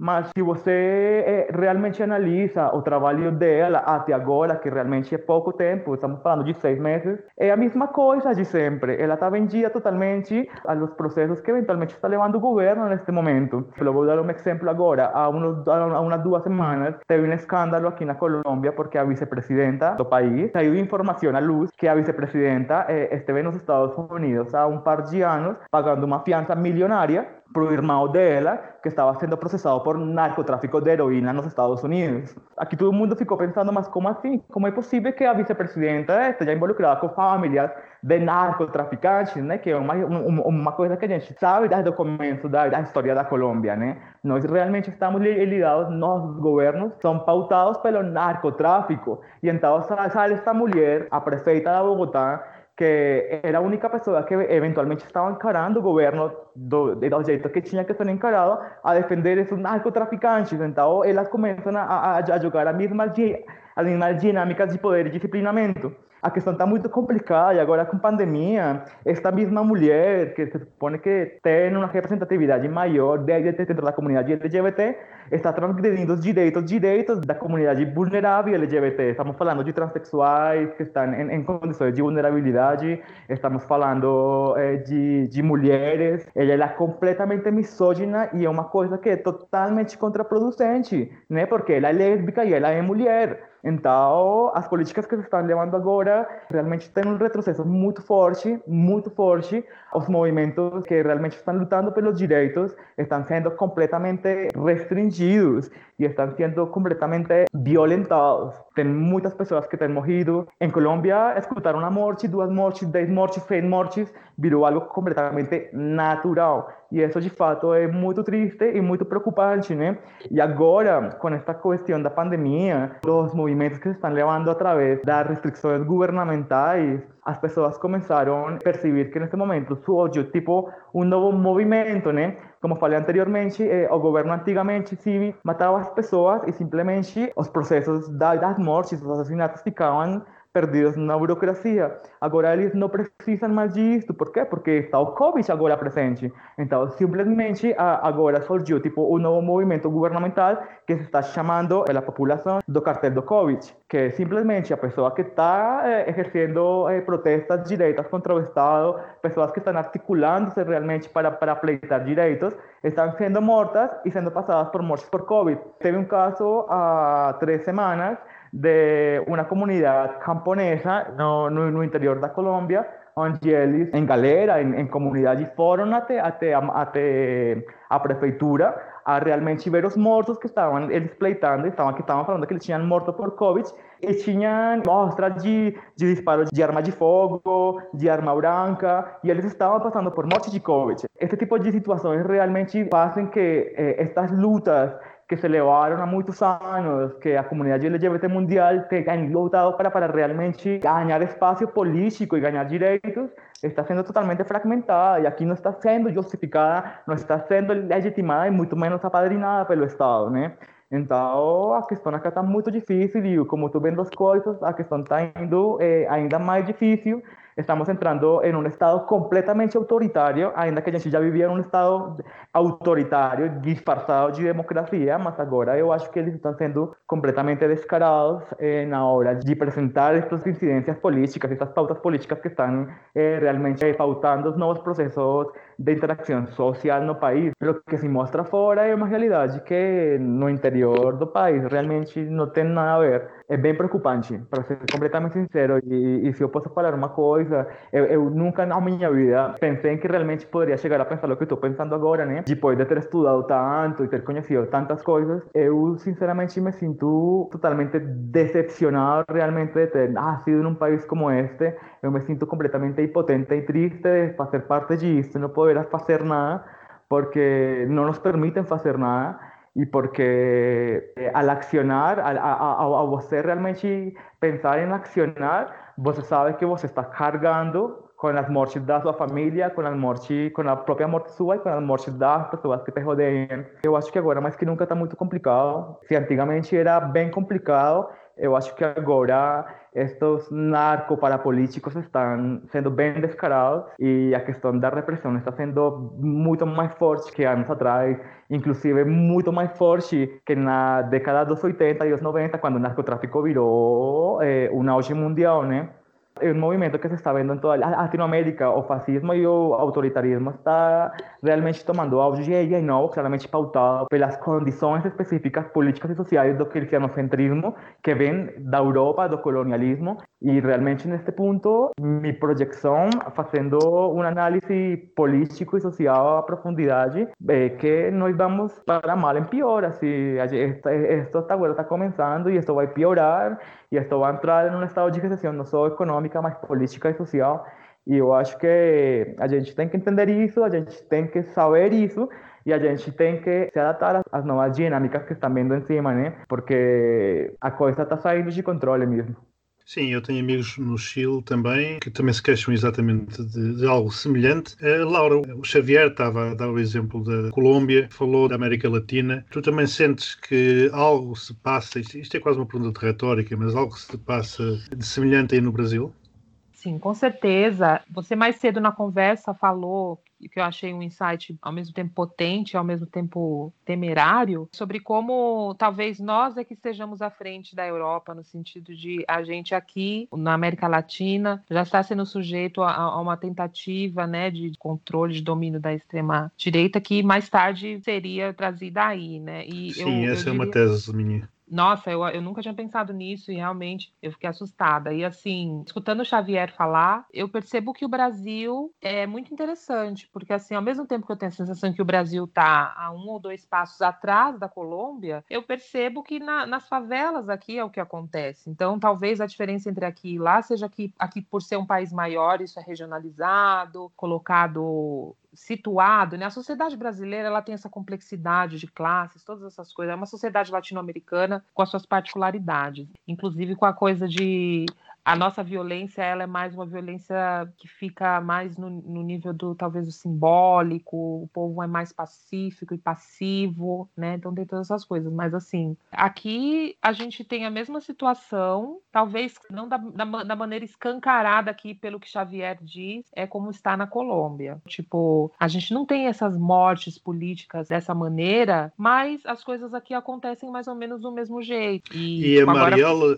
Mas se você realmente analisa o trabalho dela até agora, que realmente é pouco tempo, estamos falando de 6 meses, é a mesma coisa de sempre. Ela está vendida totalmente aos processos que eventualmente está levando o governo neste momento. Eu vou dar um exemplo agora. Há umas 2 semanas, teve um escândalo aqui na Colômbia, porque a vicepresidenta do país, saiu informação à luz que a vicepresidenta esteve nos Estados Unidos há um par de anos, pagando uma fiança milionária para o irmão dela, que estava sendo processado por narcotráfico de heroína nos Estados Unidos. Aqui todo mundo ficou pensando, mas como assim? Como é possível que a vicepresidenta esteja involucrada com famílias de narcotraficantes, né? Que é uma coisa que a gente sabe dos documentos da história da Colômbia, né? Nós realmente estamos ligados, nossos governos são pautados pelo narcotráfico. E então sai esta mulher, a prefeita de Bogotá, que era a única pessoa que eventualmente estava encarando o governo do jeito que tinha que ser encarado a defender esses narcotraficantes. Então, elas começam a jogar as mesmas dinâmicas de poder e disciplinamento. A questão está muito complicada e agora com pandemia, esta mesma mulher que se supone que tem uma representatividade maior dentro da comunidade LGBT está transgredindo os direitos da comunidade vulnerável LGBT. Estamos falando de transexuais que estão em condições de vulnerabilidade, estamos falando de mulheres. Ela é completamente misógina e é uma coisa que é totalmente contraproducente, né? Porque ela é lésbica e ela é mulher. Então, as políticas que se estão levando agora realmente têm um retrocesso muito forte, muito forte. Os movimentos que realmente estão lutando pelos direitos estão sendo completamente restringidos e estão sendo completamente violentados. Tem muitas pessoas que têm morrido. Em Colômbia, escutar uma morte, 2 mortes, 10 mortes, 6 mortes virou algo completamente natural. E isso, de fato, é muito triste e muito preocupante, né? E agora, com esta questão da pandemia, os movimentos que se estão levando através das restrições governamentais, as pessoas começaram a perceber que, neste momento, surgiu tipo um novo movimento, né? Como falei anteriormente, o governo antigamente sim, matava as pessoas e simplesmente os processos das mortes, os assassinatos ficavam perdidos na burocracia. Agora eles não precisam mais disso. Por quê? Porque está o Covid agora presente. Então, simplesmente, agora surgiu tipo, um novo movimento governamental que se está chamando a população do cartel do Covid, que é simplesmente a pessoa que está exercendo protestas diretas contra o Estado, pessoas que estão articulando-se realmente para pleitear direitos, estão sendo mortas e sendo passadas por mortes por Covid. Teve um caso há 3 semanas de uma comunidade camponesa no interior da Colômbia, onde eles, em galera, em comunidade, foram até a prefeitura a realmente ver os mortos que estavam eles pleitando, que estavam falando que eles tinham morto por Covid, e tinham mostras de disparos de arma de fogo, de arma branca, e eles estavam passando por morte de Covid. Este tipo de situações realmente fazem que estas lutas que se levaram há muitos anos, que a comunidade LGBT mundial tem lutado para realmente ganhar espaço político e ganhar direitos, está sendo totalmente fragmentada, e aqui não está sendo justificada, não está sendo legitimada e muito menos apadrinada pelo Estado, né? Então, a questão aqui está muito difícil, e como tu vendo as coisas, a questão está indo ainda mais difícil. Estamos entrando em um Estado completamente autoritário, ainda que a gente já vivia em um Estado autoritário, disfarçado de democracia, mas agora eu acho que eles estão sendo completamente descarados na hora de apresentar estas incidências políticas, estas pautas políticas que estão realmente pautando os novos processos de interação social no país. O que se mostra fora é uma realidade que no interior do país realmente não tem nada a ver. É bem preocupante, para ser completamente sincero, e se eu posso falar uma coisa, eu nunca na minha vida pensei que realmente poderia chegar a pensar o que estou pensando agora, né? Depois de ter estudado tanto e ter conhecido tantas coisas, eu sinceramente me sinto totalmente decepcionado realmente de ter nascido num país como este. Eu me sinto completamente impotente e triste de fazer parte disso, não poder fazer nada, porque não nos permitem fazer nada. E porque ao accionar, ao você realmente pensar em accionar, você sabe que você está carregando com as mortes da sua família, com a própria morte sua e com as mortes das pessoas que te rodeiam. Eu acho que agora mais que nunca está muito complicado. Se antigamente era bem complicado, eu acho que agora estos narco-parapolíticos estão sendo bem descarados e a questão da repressão está sendo muito mais forte que anos atrás, inclusive muito mais forte que na década dos 80 e dos 90, quando o narcotráfico virou um auge mundial, né? É um movimento que se está vendo em toda a Latinoamérica. O fascismo e o autoritarismo está realmente tomando auge e não claramente pautado pelas condições específicas políticas e sociais do cristianocentrismo que vem da Europa, do colonialismo. E realmente neste ponto, minha projeção, fazendo um análise político e social a profundidade, é que nós vamos para mal em pior. Assim, esto agora está começando e esto vai piorar e esto vai entrar em um estado de recessão, não só econômica, mais política e social, e eu acho que a gente tem que entender isso, a gente tem que saber isso, e a gente tem que se adaptar às novas dinâmicas que estão vendo em cima, né? Porque a coisa está saindo de controle mesmo. Sim, eu tenho amigos no Chile também, que também se queixam exatamente de algo semelhante. Laura, o Javier estava a dar o exemplo da Colômbia, falou da América Latina. Tu também sentes que algo se passa, isto é quase uma pergunta de retórica, mas algo se passa de semelhante aí no Brasil? Sim, com certeza. Você mais cedo na conversa falou, que eu achei um insight ao mesmo tempo potente, ao mesmo tempo temerário, sobre como talvez nós é que estejamos à frente da Europa, no sentido de a gente aqui, na América Latina, já está sendo sujeito a uma tentativa, né, de controle, de domínio da extrema-direita, que mais tarde seria trazida aí, né? E sim, essa diria... é uma tese minha. Nossa, eu nunca tinha pensado nisso e realmente eu fiquei assustada. E assim, escutando o Javier falar, eu percebo que o Brasil é muito interessante, porque assim, ao mesmo tempo que eu tenho a sensação que o Brasil está a 1 ou 2 passos atrás da Colômbia, eu percebo que nas favelas aqui é o que acontece. Então, talvez a diferença entre aqui e lá seja que aqui, por ser um país maior, isso é regionalizado, colocado... situado, né? A sociedade brasileira, ela tem essa complexidade de classes, todas essas coisas, é uma sociedade latino-americana com as suas particularidades, inclusive com a coisa de a nossa violência, ela é mais uma violência que fica mais no nível do, talvez, do simbólico, o povo é mais pacífico e passivo, né? Então tem todas essas coisas, mas assim, aqui a gente tem a mesma situação, talvez não da maneira escancarada aqui, pelo que Javier diz, é como está na Colômbia. Tipo, a gente não tem essas mortes políticas dessa maneira, mas as coisas aqui acontecem mais ou menos do mesmo jeito. E tipo, amarelo,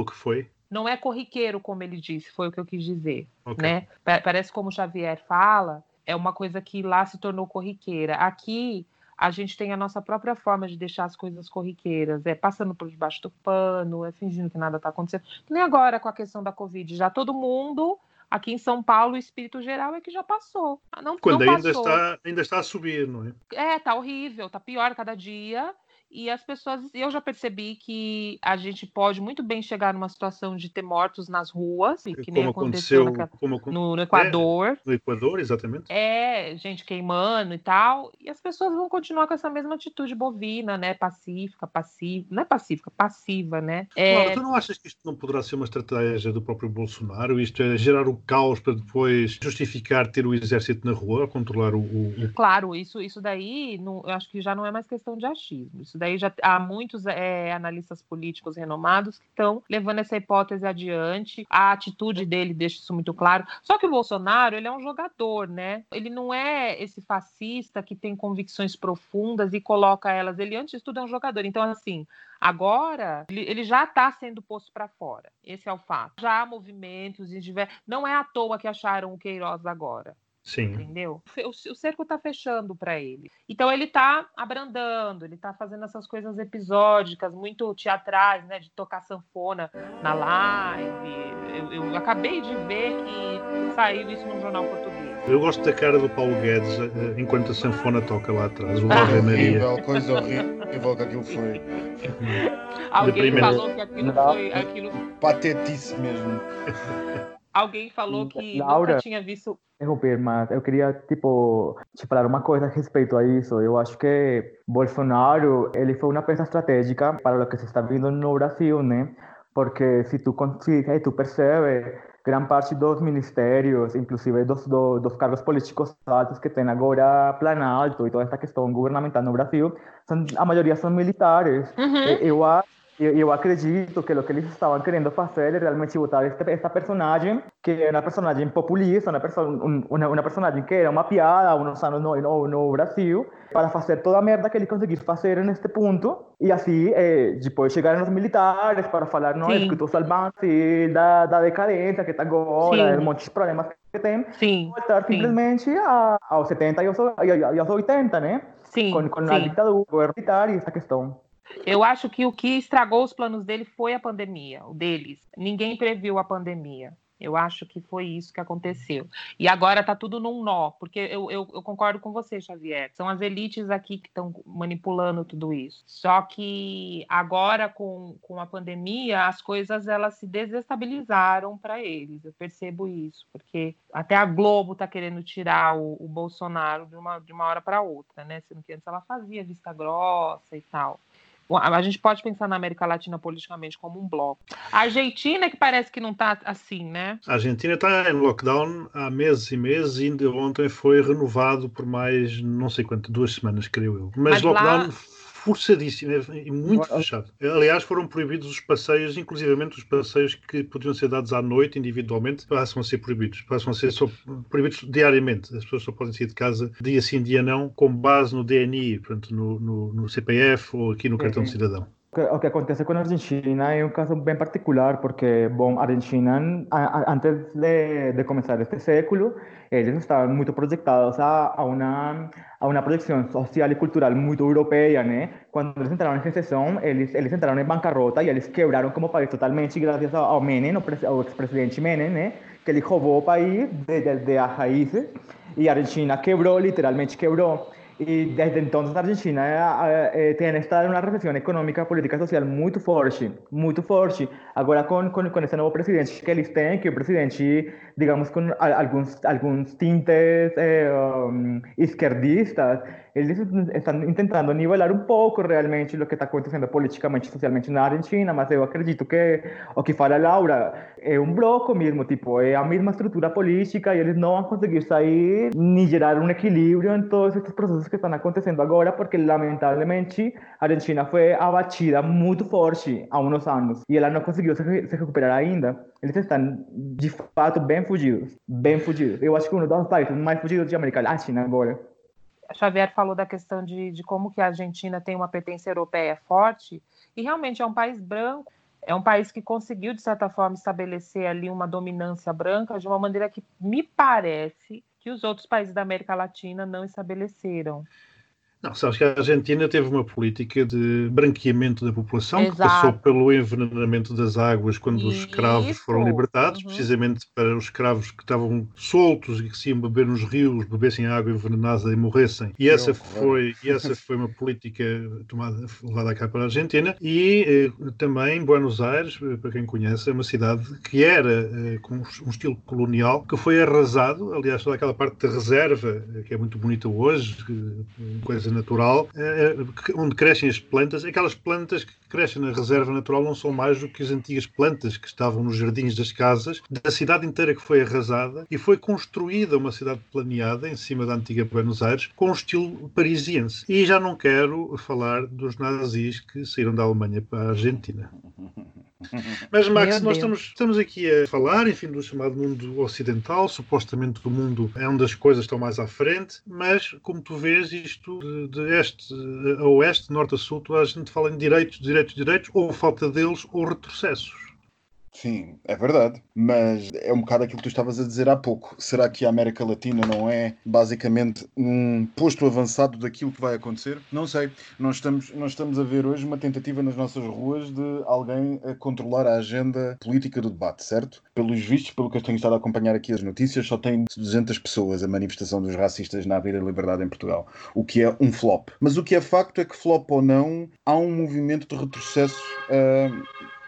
o que foi? Não é corriqueiro, como ele disse, foi o que eu quis dizer, okay, né? Parece como o Javier fala, é uma coisa que lá se tornou corriqueira. Aqui, a gente tem a nossa própria forma de deixar as coisas corriqueiras, é passando por debaixo do pano, é fingindo que nada está acontecendo. Nem agora com a questão da Covid, já todo mundo... Aqui em São Paulo, o espírito geral é que já passou. Não ainda passou. Ainda está a subir, não é? É, tá horrível, tá pior cada dia. E as pessoas... Eu já percebi que a gente pode muito bem chegar numa situação de ter mortos nas ruas, que nem aconteceu no Equador. No Equador, exatamente. É, gente queimando e tal. E as pessoas vão continuar com essa mesma atitude bovina, né? Passiva, né? Claro, tu não achas que isto não poderá ser uma estratégia do próprio Bolsonaro? Isto é gerar o caos para depois justificar ter o exército na rua, controlar o... Claro, isso daí não, eu acho que já não é mais questão de achismo. Isso daí já há muitos analistas políticos renomados que estão levando essa hipótese adiante. A atitude dele deixa isso muito claro. Só que o Bolsonaro, ele é um jogador, né? Ele não é esse fascista que tem convicções profundas e coloca elas. Ele, antes de tudo, é um jogador. Então, assim, agora ele já está sendo posto para fora. Esse é o fato. Já há movimentos e não é à toa que acharam o Queiroz agora. Sim. Entendeu? O cerco está fechando para ele. Então ele está abrandando, ele está fazendo essas coisas episódicas, muito teatrais, né? De tocar sanfona na live. Eu acabei de ver que saiu isso num jornal português. Eu gosto da cara do Paulo Guedes enquanto a sanfona toca lá atrás. O Ave Maria. Coisa horrível que aquilo foi. Alguém falou que aquilo foi... Patetice mesmo. Alguém falou que Laura, nunca tinha visto... Interromper, mas eu queria, te falar uma coisa a respeito a isso. Eu acho que Bolsonaro, ele foi uma peça estratégica para o que se está vendo no Brasil, né? Porque se tu percebe, grande parte dos ministérios, inclusive dos cargos políticos altos que tem agora Planalto e toda esta questão governamental no Brasil, a maioria são militares. Uhum. Eu acredito que o que eles estavam querendo fazer é realmente botar esta personagem, que é uma personagem populista, uma personagem que era uma piada uns anos no Brasil, para fazer toda a merda que ele conseguisse fazer neste ponto, e assim depois chegaram os militares para falar, não, é que tu salvaste da decadência que está agora, um monte de problemas que tem, voltar simplesmente aos 70 e aos 80, né? Sim. Com a ditadura militar e essa questão. Eu acho que o que estragou os planos dele foi a pandemia, o deles. Ninguém previu a pandemia. Eu acho que foi isso que aconteceu. E agora está tudo num nó, porque eu concordo com você, Javier. São as elites aqui que estão manipulando tudo isso. Só que agora, com a pandemia, as coisas elas se desestabilizaram para eles. Eu percebo isso, porque até a Globo está querendo tirar o Bolsonaro de uma hora para outra, né? Sendo que antes ela fazia vista grossa e tal. A gente pode pensar na América Latina politicamente como um bloco. A Argentina que parece que não está assim, né? A Argentina está em lockdown há meses e meses e ainda ontem foi renovado por mais, não sei quanto, 2 semanas, creio eu. Mas lockdown... forçadíssimo e muito fechado. Aliás, foram proibidos os passeios, inclusivamente os passeios que podiam ser dados à noite individualmente, passam a ser proibidos. Passam a ser só proibidos diariamente. As pessoas só podem sair de casa dia sim, dia não, com base no DNI, portanto, no CPF ou aqui no cartão de cidadão. O que acontece com a Argentina é um caso bem particular, porque, bom, a Argentina, antes de começar este século, eles estavam muito projetados a uma projeção social e cultural muito europeia, né? Quando eles entraram em recessão, eles entraram em bancarrota e eles quebraram como país totalmente graças ao Menem, ao ex-presidente Menem, né? Que ele roubou o país desde as raízes e a Argentina quebrou, literalmente quebrou. E desde entonces a Argentina tem estado uma recessão econômica, política e social muito forte, muito forte. Agora com esse novo presidente que eles têm, que é um presidente, digamos, com alguns tintes esquerdistas, Eles estão tentando nivelar um pouco realmente o que está acontecendo politicamente e socialmente na Argentina, mas eu acredito que o que fala Laura é um bloco mesmo, tipo, é a mesma estrutura política e eles não vão conseguir sair nem gerar um equilíbrio em todos esses processos que estão acontecendo agora, porque lamentavelmente a Argentina foi abatida muito forte há uns anos e ela não conseguiu se recuperar ainda. Eles estão, de fato, bem fugidos. Eu acho que um dos países mais fugidos de América Latina agora. A Javier falou da questão de como que a Argentina tem uma pertença europeia forte, e realmente é um país branco, é um país que conseguiu, de certa forma, estabelecer ali uma dominância branca de uma maneira que me parece que os outros países da América Latina não estabeleceram. Não, sabes que a Argentina teve uma política de branqueamento da população. Exato. Que passou pelo envenenamento das águas quando os escravos foram libertados, precisamente para os escravos que estavam soltos e que se iam beber nos rios, bebessem água envenenada e morressem. E essa foi uma política levada a cabo pela Argentina. E também Buenos Aires, para quem conhece, é uma cidade que era com um estilo colonial, que foi arrasado, aliás, toda aquela parte de reserva, que é muito bonita hoje, coisa natural, onde crescem as plantas. Aquelas plantas que crescem na reserva natural não são mais do que as antigas plantas que estavam nos jardins das casas da cidade inteira, que foi arrasada, e foi construída uma cidade planeada em cima da antiga Buenos Aires, com um estilo parisiense. E já não quero falar dos nazis que saíram da Alemanha para a Argentina. Mas, Max, nós estamos aqui a falar, enfim, do chamado mundo ocidental, supostamente do mundo é onde as coisas estão mais à frente, mas, como tu vês, isto de este a oeste, norte a sul, a gente fala em direitos, ou falta deles, ou retrocessos. Sim, é verdade, mas é um bocado aquilo que tu estavas a dizer há pouco. Será que a América Latina não é basicamente um posto avançado daquilo que vai acontecer? Não sei, nós estamos a ver hoje uma tentativa nas nossas ruas de alguém a controlar a agenda política do debate, certo? Pelos vistos, pelo que eu tenho estado a acompanhar aqui as notícias, só tem 200 pessoas a manifestação dos racistas na Avenida Liberdade em Portugal, o que é um flop. Mas o que é facto é que, flop ou não, há um movimento de retrocesso...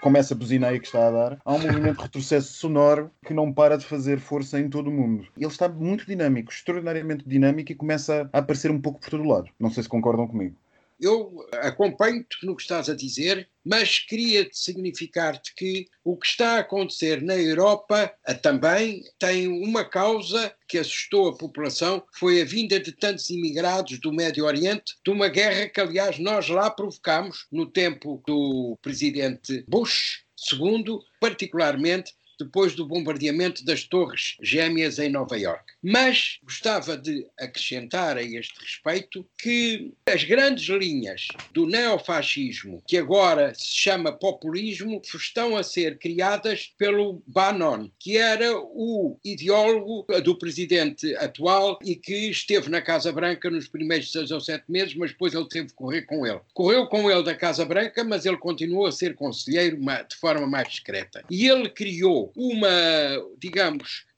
Começa a buzinaia que está a dar. Há um movimento de retrocesso sonoro que não para de fazer força em todo o mundo. Ele está muito dinâmico, extraordinariamente dinâmico, e começa a aparecer um pouco por todo lado. Não sei se concordam comigo. Eu acompanho-te no que estás a dizer, mas queria significar-te que o que está a acontecer na Europa também tem uma causa que assustou a população, foi a vinda de tantos imigrados do Médio Oriente, de uma guerra que, aliás, nós lá provocámos no tempo do presidente Bush II, particularmente depois do bombardeamento das Torres Gêmeas em Nova Iorque. Mas gostava de acrescentar a este respeito que as grandes linhas do neofascismo, que agora se chama populismo, estão a ser criadas pelo Bannon, que era o ideólogo do presidente atual e que esteve na Casa Branca nos primeiros 6 ou 7 meses, mas depois ele teve que correr com ele. Correu com ele da Casa Branca, mas ele continuou a ser conselheiro de forma mais discreta. E ele criou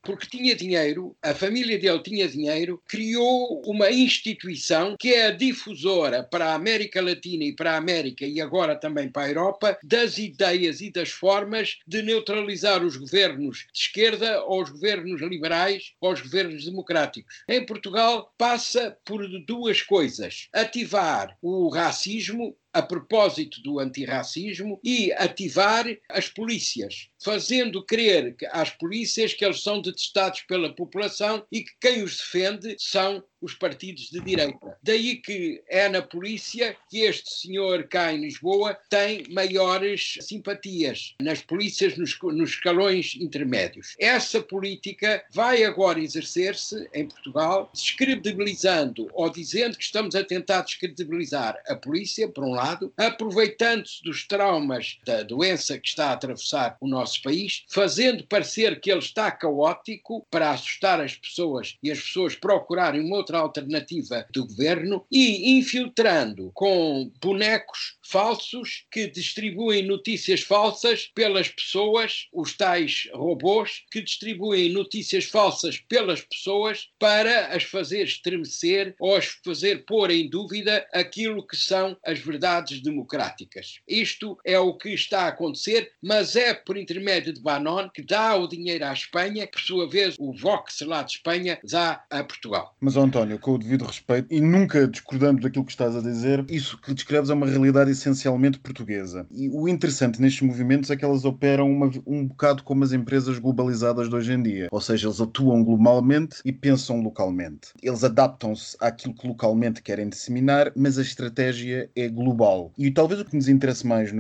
porque tinha dinheiro, a família dele tinha dinheiro, criou uma instituição que é a difusora para a América Latina e para a América e agora também para a Europa das ideias e das formas de neutralizar os governos de esquerda ou os governos liberais ou os governos democráticos. Em Portugal passa por 2 coisas: ativar o racismo a propósito do antirracismo e ativar as polícias, fazendo crer às polícias que eles são detestados pela população e que quem os defende são os partidos de direita. Daí que é na polícia que este senhor cá em Lisboa tem maiores simpatias, nas polícias, nos escalões intermédios. Essa política vai agora exercer-se em Portugal, descredibilizando ou dizendo que estamos a tentar descredibilizar a polícia, por um lado, aproveitando-se dos traumas da doença que está a atravessar o nosso país, fazendo parecer que ele está caótico para assustar as pessoas e as pessoas procurarem uma outra alternativa do governo, e infiltrando com bonecos falsos que distribuem notícias falsas pelas pessoas, os tais robôs que distribuem notícias falsas pelas pessoas para as fazer estremecer ou as fazer pôr em dúvida aquilo que são as verdades democráticas. Isto é o que está a acontecer, mas é por intermédio intermédio de Bannon, que dá o dinheiro à Espanha, que por sua vez o Vox lá de Espanha dá a Portugal. Mas António, com o devido respeito, e nunca discordando daquilo que estás a dizer, isso que descreves é uma realidade essencialmente portuguesa. E o interessante nestes movimentos é que elas operam um bocado como as empresas globalizadas de hoje em dia. Ou seja, eles atuam globalmente e pensam localmente. Eles adaptam-se àquilo que localmente querem disseminar, mas a estratégia é global. E talvez o que nos interessa mais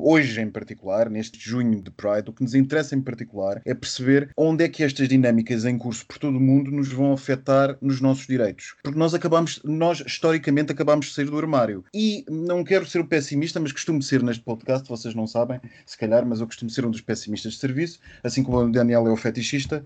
hoje em particular, neste junho de Pride, o que nos interessa em particular é perceber onde é que estas dinâmicas em curso por todo o mundo nos vão afetar nos nossos direitos. Porque nós historicamente acabámos de sair do armário. E não quero ser o pessimista, mas costumo ser neste podcast, vocês não sabem, se calhar, mas eu costumo ser um dos pessimistas de serviço, assim como o Daniel é o fetichista.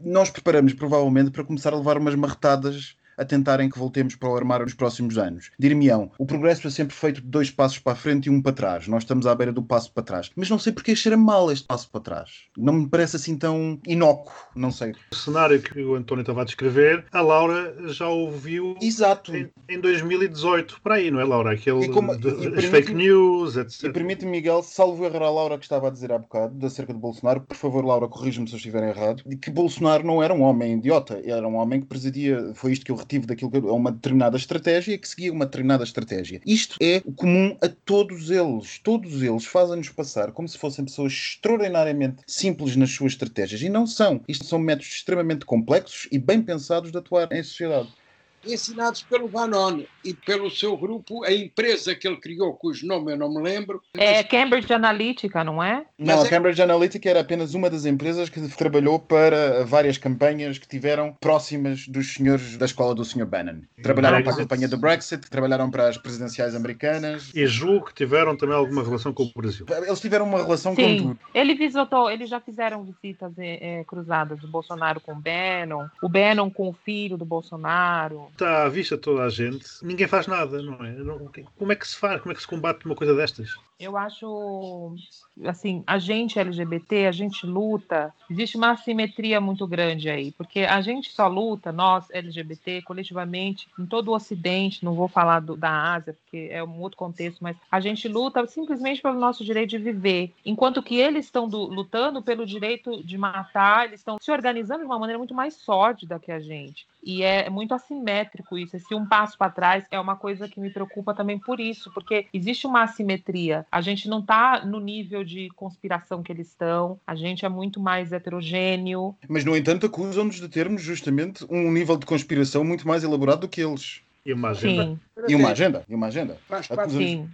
Nós preparamos provavelmente para começar a levar umas marretadas a tentarem que voltemos para o armário nos próximos anos. Dir-me-ão, o progresso é sempre feito de 2 passos para a frente e 1 para trás. Nós estamos à beira do passo para trás. Mas não sei porque cheira mal este passo para trás. Não me parece assim tão inócuo, não sei. O cenário que o António estava a descrever, a Laura já ouviu. Exato. Em 2018, para aí, não é, Laura? Fake news, etc. E permite-me, Miguel, salvo errar a Laura que estava a dizer há bocado, acerca de Bolsonaro, por favor, Laura, corrija-me se eu estiver errado, de que Bolsonaro não era um homem idiota, era um homem que presidia, foi isto que eu daquilo que é uma determinada estratégia, que seguia uma determinada estratégia. Isto é o comum a todos eles. Todos eles fazem-nos passar como se fossem pessoas extraordinariamente simples nas suas estratégias. E não são. Isto são métodos extremamente complexos e bem pensados de atuar em sociedade. Ensinados pelo Bannon e pelo seu grupo, a empresa que ele criou, cujo nome eu não me lembro. É Cambridge Analytica, não é? Não, a Cambridge Analytica era apenas uma das empresas que trabalhou para várias campanhas que tiveram próximas dos senhores da escola do Sr. Bannon. Trabalharam para a campanha do Brexit, trabalharam para as presidenciais americanas. E julgo que tiveram também alguma relação com o Brasil. Eles tiveram uma relação com tudo. Ele visitou, eles já fizeram visitas cruzadas do Bolsonaro com o Bannon com o filho do Bolsonaro. Está à vista toda a gente, ninguém faz nada, não é? Como é que se faz? Como é que se combate uma coisa destas? Eu acho, assim, a gente LGBT, a gente luta, existe uma assimetria muito grande aí, porque a gente só luta, nós LGBT, coletivamente, em todo o Ocidente, não vou falar da Ásia, porque é um outro contexto, mas a gente luta simplesmente pelo nosso direito de viver, enquanto que eles estão lutando pelo direito de matar, eles estão se organizando de uma maneira muito mais sórdida que a gente, e é muito assimétrico isso, esse um passo para trás é uma coisa que me preocupa também por isso, porque existe uma assimetria. A gente não está no nível de conspiração que eles estão, a gente é muito mais heterogêneo. Mas, no entanto, acusam-nos de termos, justamente, um nível de conspiração muito mais elaborado do que eles. E uma agenda. Sim. E uma agenda. Faz parte deles.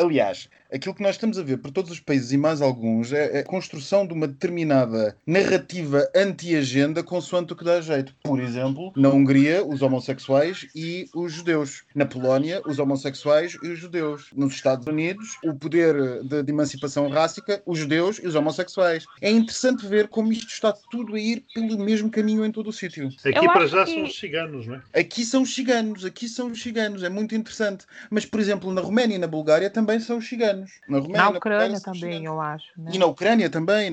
Aliás, aquilo que nós estamos a ver por todos os países e mais alguns é a construção de uma determinada narrativa anti-agenda consoante o que dá jeito. Por exemplo, na Hungria, os homossexuais e os judeus. Na Polónia, os homossexuais e os judeus. Nos Estados Unidos, o poder de emancipação rássica, os judeus e os homossexuais. É interessante ver como isto está tudo a ir pelo mesmo caminho em todo o sítio. Aqui para já são os ciganos, não é? Aqui são os ciganos, é muito interessante. Mas, por exemplo, na Roménia e na Bulgária também são os ciganos. Na Ucrânia também, eu acho. Né? E na Ucrânia também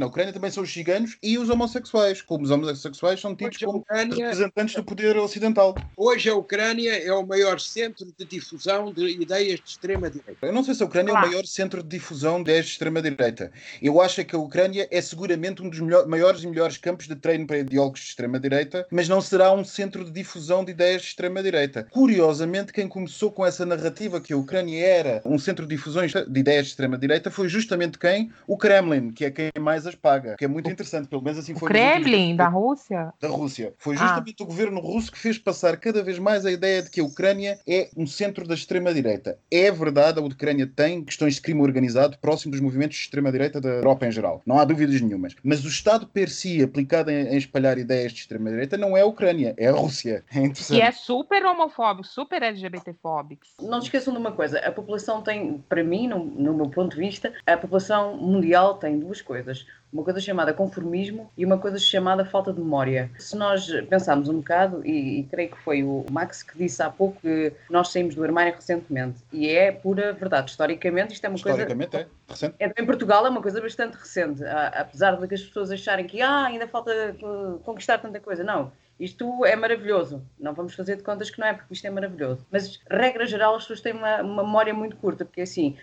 são os ciganos e os homossexuais. Como os homossexuais são tidos como representantes do poder ocidental. Hoje a Ucrânia é o maior centro de difusão de ideias de extrema-direita. Eu não sei se a Ucrânia é o maior centro de difusão de ideias de extrema-direita. Eu acho que a Ucrânia é seguramente um dos maiores e melhores campos de treino para ideólogos de extrema-direita, mas não será um centro de difusão de ideias de extrema-direita. Curiosamente, quem começou com essa narrativa que a Ucrânia era um centro de difusões de ideias de extrema-direita foi justamente quem? O Kremlin, que é quem mais as paga. Que é muito interessante, pelo menos assim foi. O Kremlin, da Rússia? Da Rússia. Foi justamente o governo russo que fez passar cada vez mais a ideia de que a Ucrânia é um centro da extrema-direita. É verdade, a Ucrânia tem questões de crime organizado próximo dos movimentos de extrema-direita da Europa em geral. Não há dúvidas nenhumas. Mas o Estado per si, aplicado em espalhar ideias de extrema-direita, não é a Ucrânia, é a Rússia. É interessante. E é super homofóbico. Super LGBTfóbicos. Não se esqueçam de uma coisa, a população tem, para mim, no meu ponto de vista, a população mundial tem duas coisas. uma coisa chamada conformismo e uma coisa chamada falta de memória. Se nós pensarmos um bocado, e creio que foi o Max que disse há pouco que nós saímos do armário recentemente, e é pura verdade, historicamente isto é uma coisa... Historicamente é, recente. É, em Portugal é uma coisa bastante recente, apesar de que as pessoas acharem que ainda falta conquistar tanta coisa, não. Isto é maravilhoso, não vamos fazer de contas que não é, porque isto é maravilhoso. Mas, regra geral, as pessoas têm uma memória muito curta, porque assim,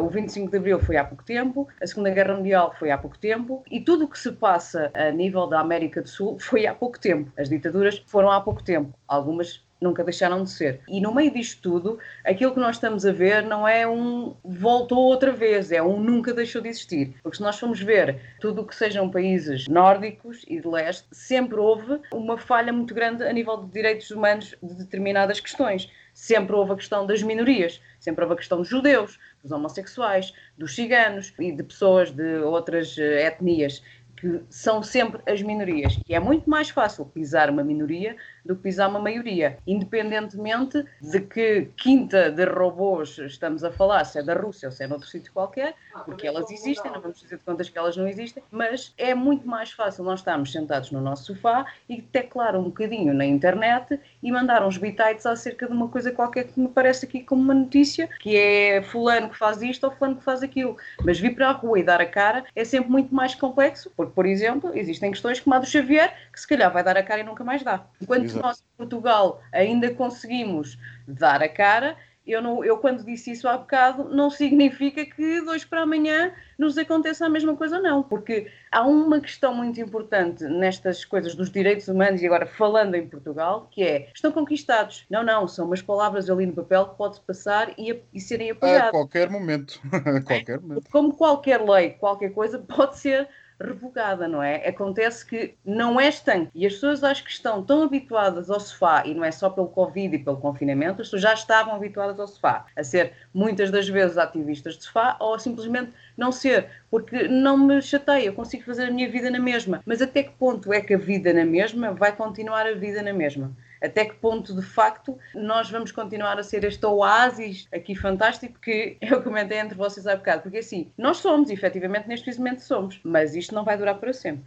o 25 de Abril foi há pouco tempo, a Segunda Guerra Mundial foi há pouco tempo, e tudo o que se passa a nível da América do Sul foi há pouco tempo. As ditaduras foram há pouco tempo, algumas nunca deixaram de ser. E no meio disto tudo, aquilo que nós estamos a ver não é um voltou outra vez, é um nunca deixou de existir. Porque se nós formos ver tudo o que sejam países nórdicos e de leste, sempre houve uma falha muito grande a nível de direitos humanos de determinadas questões. Sempre houve a questão das minorias, sempre houve a questão dos judeus, dos homossexuais, dos ciganos e de pessoas de outras etnias, que são sempre as minorias. E é muito mais fácil pisar uma minoria do que pisar uma maioria, independentemente de que quinta de robôs estamos a falar, se é da Rússia ou se é noutro sítio qualquer, porque elas existem, não vamos fazer de contas que elas não existem, mas é muito mais fácil nós estarmos sentados no nosso sofá e teclar um bocadinho na internet e mandar uns bitites acerca de uma coisa qualquer que me parece aqui como uma notícia, que é fulano que faz isto ou fulano que faz aquilo. Mas vir para a rua e dar a cara é sempre muito mais complexo, porque, por exemplo, existem questões como a do Javier, que se calhar vai dar a cara e nunca mais dá. Enquanto nós, em Portugal, ainda conseguimos dar a cara, eu quando disse isso há bocado, não significa que de hoje para amanhã nos aconteça a mesma coisa, não. Porque há uma questão muito importante nestas coisas dos direitos humanos, e agora falando em Portugal, que é, estão conquistados. Não, são umas palavras ali no papel que pode-se passar e serem apoiadas. A qualquer momento. A qualquer momento. Como qualquer lei, qualquer coisa pode ser revogada, não é? Acontece que não é estanque. E as pessoas acho que estão tão habituadas ao sofá, e não é só pelo Covid e pelo confinamento, as pessoas já estavam habituadas ao sofá, a ser muitas das vezes ativistas de sofá, ou a simplesmente não ser, porque não me chateia, eu consigo fazer a minha vida na mesma. Mas até que ponto é que a vida na mesma vai continuar a vida na mesma? Até que ponto, de facto, nós vamos continuar a ser este oásis aqui fantástico que eu comentei entre vocês há bocado? Porque assim, nós somos, efetivamente, neste momento somos, mas isto não vai durar para sempre.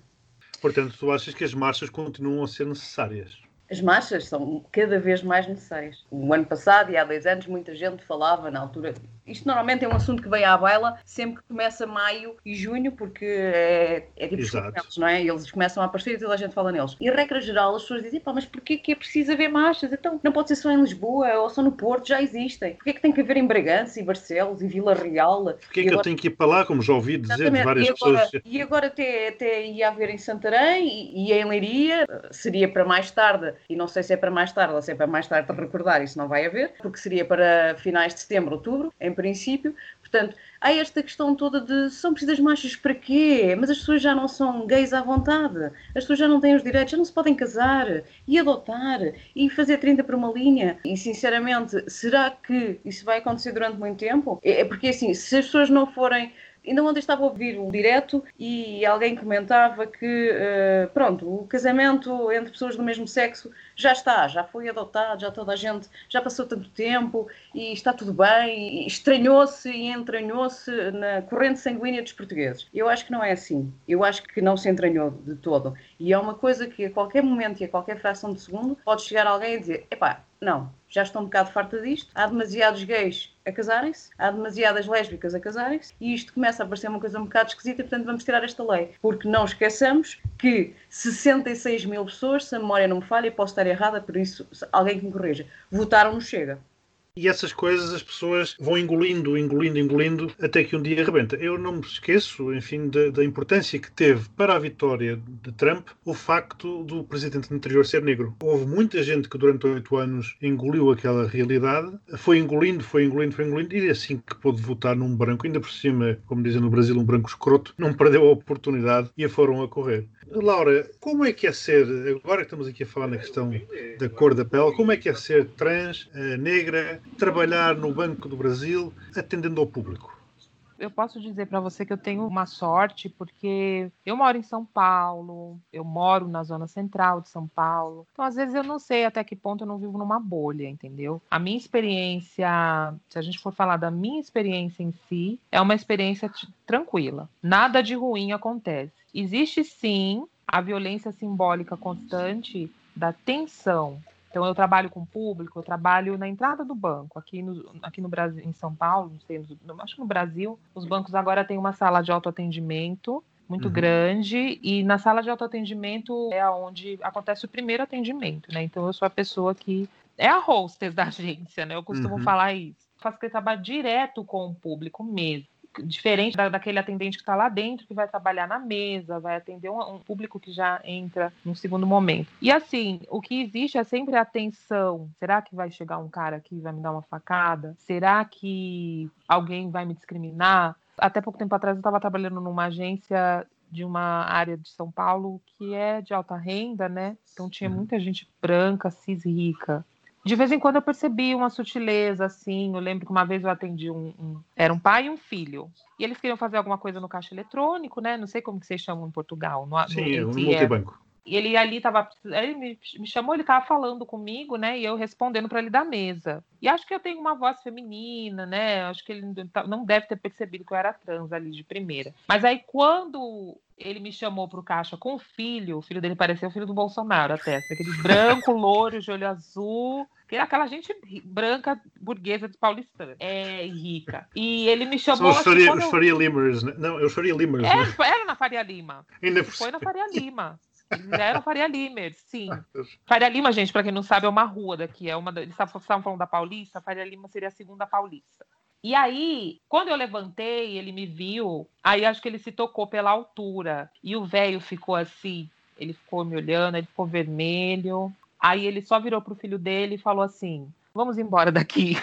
Portanto, tu achas que as marchas continuam a ser necessárias? As marchas são cada vez mais necessárias. O ano passado e há 2 anos muita gente falava na altura... Isto normalmente é um assunto que vem à baila sempre que começa maio e junho, porque é tipo os cogumelos, não é? Eles começam a aparecer e toda a gente fala neles. E, regra geral, as pessoas dizem, pá, mas porquê que é preciso haver marchas? Então, não pode ser só em Lisboa ou só no Porto, já existem. Porquê é que tem que haver em Bragança e Barcelos e Vila Real? Porquê é que eu tenho que ir para lá, como já ouvi dizer de várias pessoas? E agora até ia haver em Santarém e em Leiria, seria para mais tarde, e não sei se é para mais tarde ou se é para mais tarde para recordar, isso não vai haver, porque seria para finais de setembro, outubro, em princípio. Portanto, há esta questão toda de são precisas marchas para quê? Mas as pessoas já não são gays à vontade, as pessoas já não têm os direitos, já não se podem casar e adotar e fazer 30 por uma linha. E, sinceramente, será que isso vai acontecer durante muito tempo? É porque, assim, se as pessoas não forem... Ainda ontem estava a ouvir um direto e alguém comentava que, o casamento entre pessoas do mesmo sexo já foi adotado, já toda a gente, já passou tanto tempo e está tudo bem, e estranhou-se e entranhou-se na corrente sanguínea dos portugueses. Eu acho que não é assim, eu acho que não se entranhou de todo. E é uma coisa que a qualquer momento e a qualquer fração de segundo pode chegar alguém e dizer, não, já estou um bocado farta disto, há demasiados gays a casarem-se, há demasiadas lésbicas a casarem-se, e isto começa a parecer uma coisa um bocado esquisita, portanto vamos tirar esta lei. Porque não esqueçamos que 66 mil pessoas, se a memória não me falha, e posso estar errada, por isso alguém que me corrija, votaram no Chega. E essas coisas as pessoas vão engolindo, até que um dia arrebenta. Eu não me esqueço, enfim, da importância que teve para a vitória de Trump o facto do presidente anterior ser negro. Houve muita gente que durante 8 anos engoliu aquela realidade, foi engolindo, e assim que pôde votar num branco, ainda por cima, como dizem no Brasil, um branco escroto, não perdeu a oportunidade e a foram a correr. Laura, como é que é ser, agora que estamos aqui a falar na questão da cor da pele, como é que é ser trans, negra, trabalhar no Banco do Brasil, atendendo ao público? eu posso dizer para você que eu tenho uma sorte, porque eu moro em São Paulo, eu moro na zona central de São Paulo. Então, às vezes, eu não sei até que ponto eu não vivo numa bolha, entendeu? A minha experiência, se a gente for falar da minha experiência em si, é uma experiência tranquila. Nada de ruim acontece. Existe, sim, a violência simbólica constante da tensão. Então, eu trabalho com o público, eu trabalho na entrada do banco. Aqui no Brasil, em São Paulo, não sei, acho que no Brasil, os bancos agora têm uma sala de autoatendimento muito grande, e na sala de autoatendimento é onde acontece o primeiro atendimento, né? Então, eu sou a pessoa que é a hostess da agência, né? Eu costumo falar isso. Faço aquele trabalho direto com o público mesmo. Diferente daquele atendente que está lá dentro, que vai trabalhar na mesa, vai atender um público que já entra num segundo momento. E assim, o que existe é sempre a tensão. Será que vai chegar um cara aqui e vai me dar uma facada? Será que alguém vai me discriminar? Até pouco tempo atrás eu estava trabalhando numa agência de uma área de São Paulo que é de alta renda, né? Então tinha muita gente branca, cis, rica. De vez em quando eu percebi uma sutileza, assim. Eu lembro que uma vez eu atendi era um pai e um filho. E eles queriam fazer alguma coisa no caixa eletrônico, né? Não sei como que vocês chamam em Portugal. Sim, um multibanco. E ele ali estava... Ele me chamou, ele estava falando comigo, né? E eu respondendo para ele da mesa. E acho que eu tenho uma voz feminina, né? Acho que ele não deve ter percebido que eu era trans ali de primeira. Mas aí quando... Ele me chamou pro caixa com o filho dele parecia o filho do Bolsonaro, até. Aquele branco, loiro, de olho azul, aquela gente branca, burguesa, de paulistana, rica. E ele me chamou... Faria Limers, né? Não, é o Faria Limers. Era na Faria Lima. Foi na Faria Lima. Eles eram Faria Lima, sim. Faria Lima, gente, para quem não sabe, é uma rua daqui. Eles estavam falando da Paulista, Faria Lima seria a segunda Paulista. E aí, quando eu levantei, ele me viu, aí acho que ele se tocou pela altura. E o velho ficou assim, ele ficou me olhando, ele ficou vermelho. Aí ele só virou pro filho dele e falou assim, vamos embora daqui.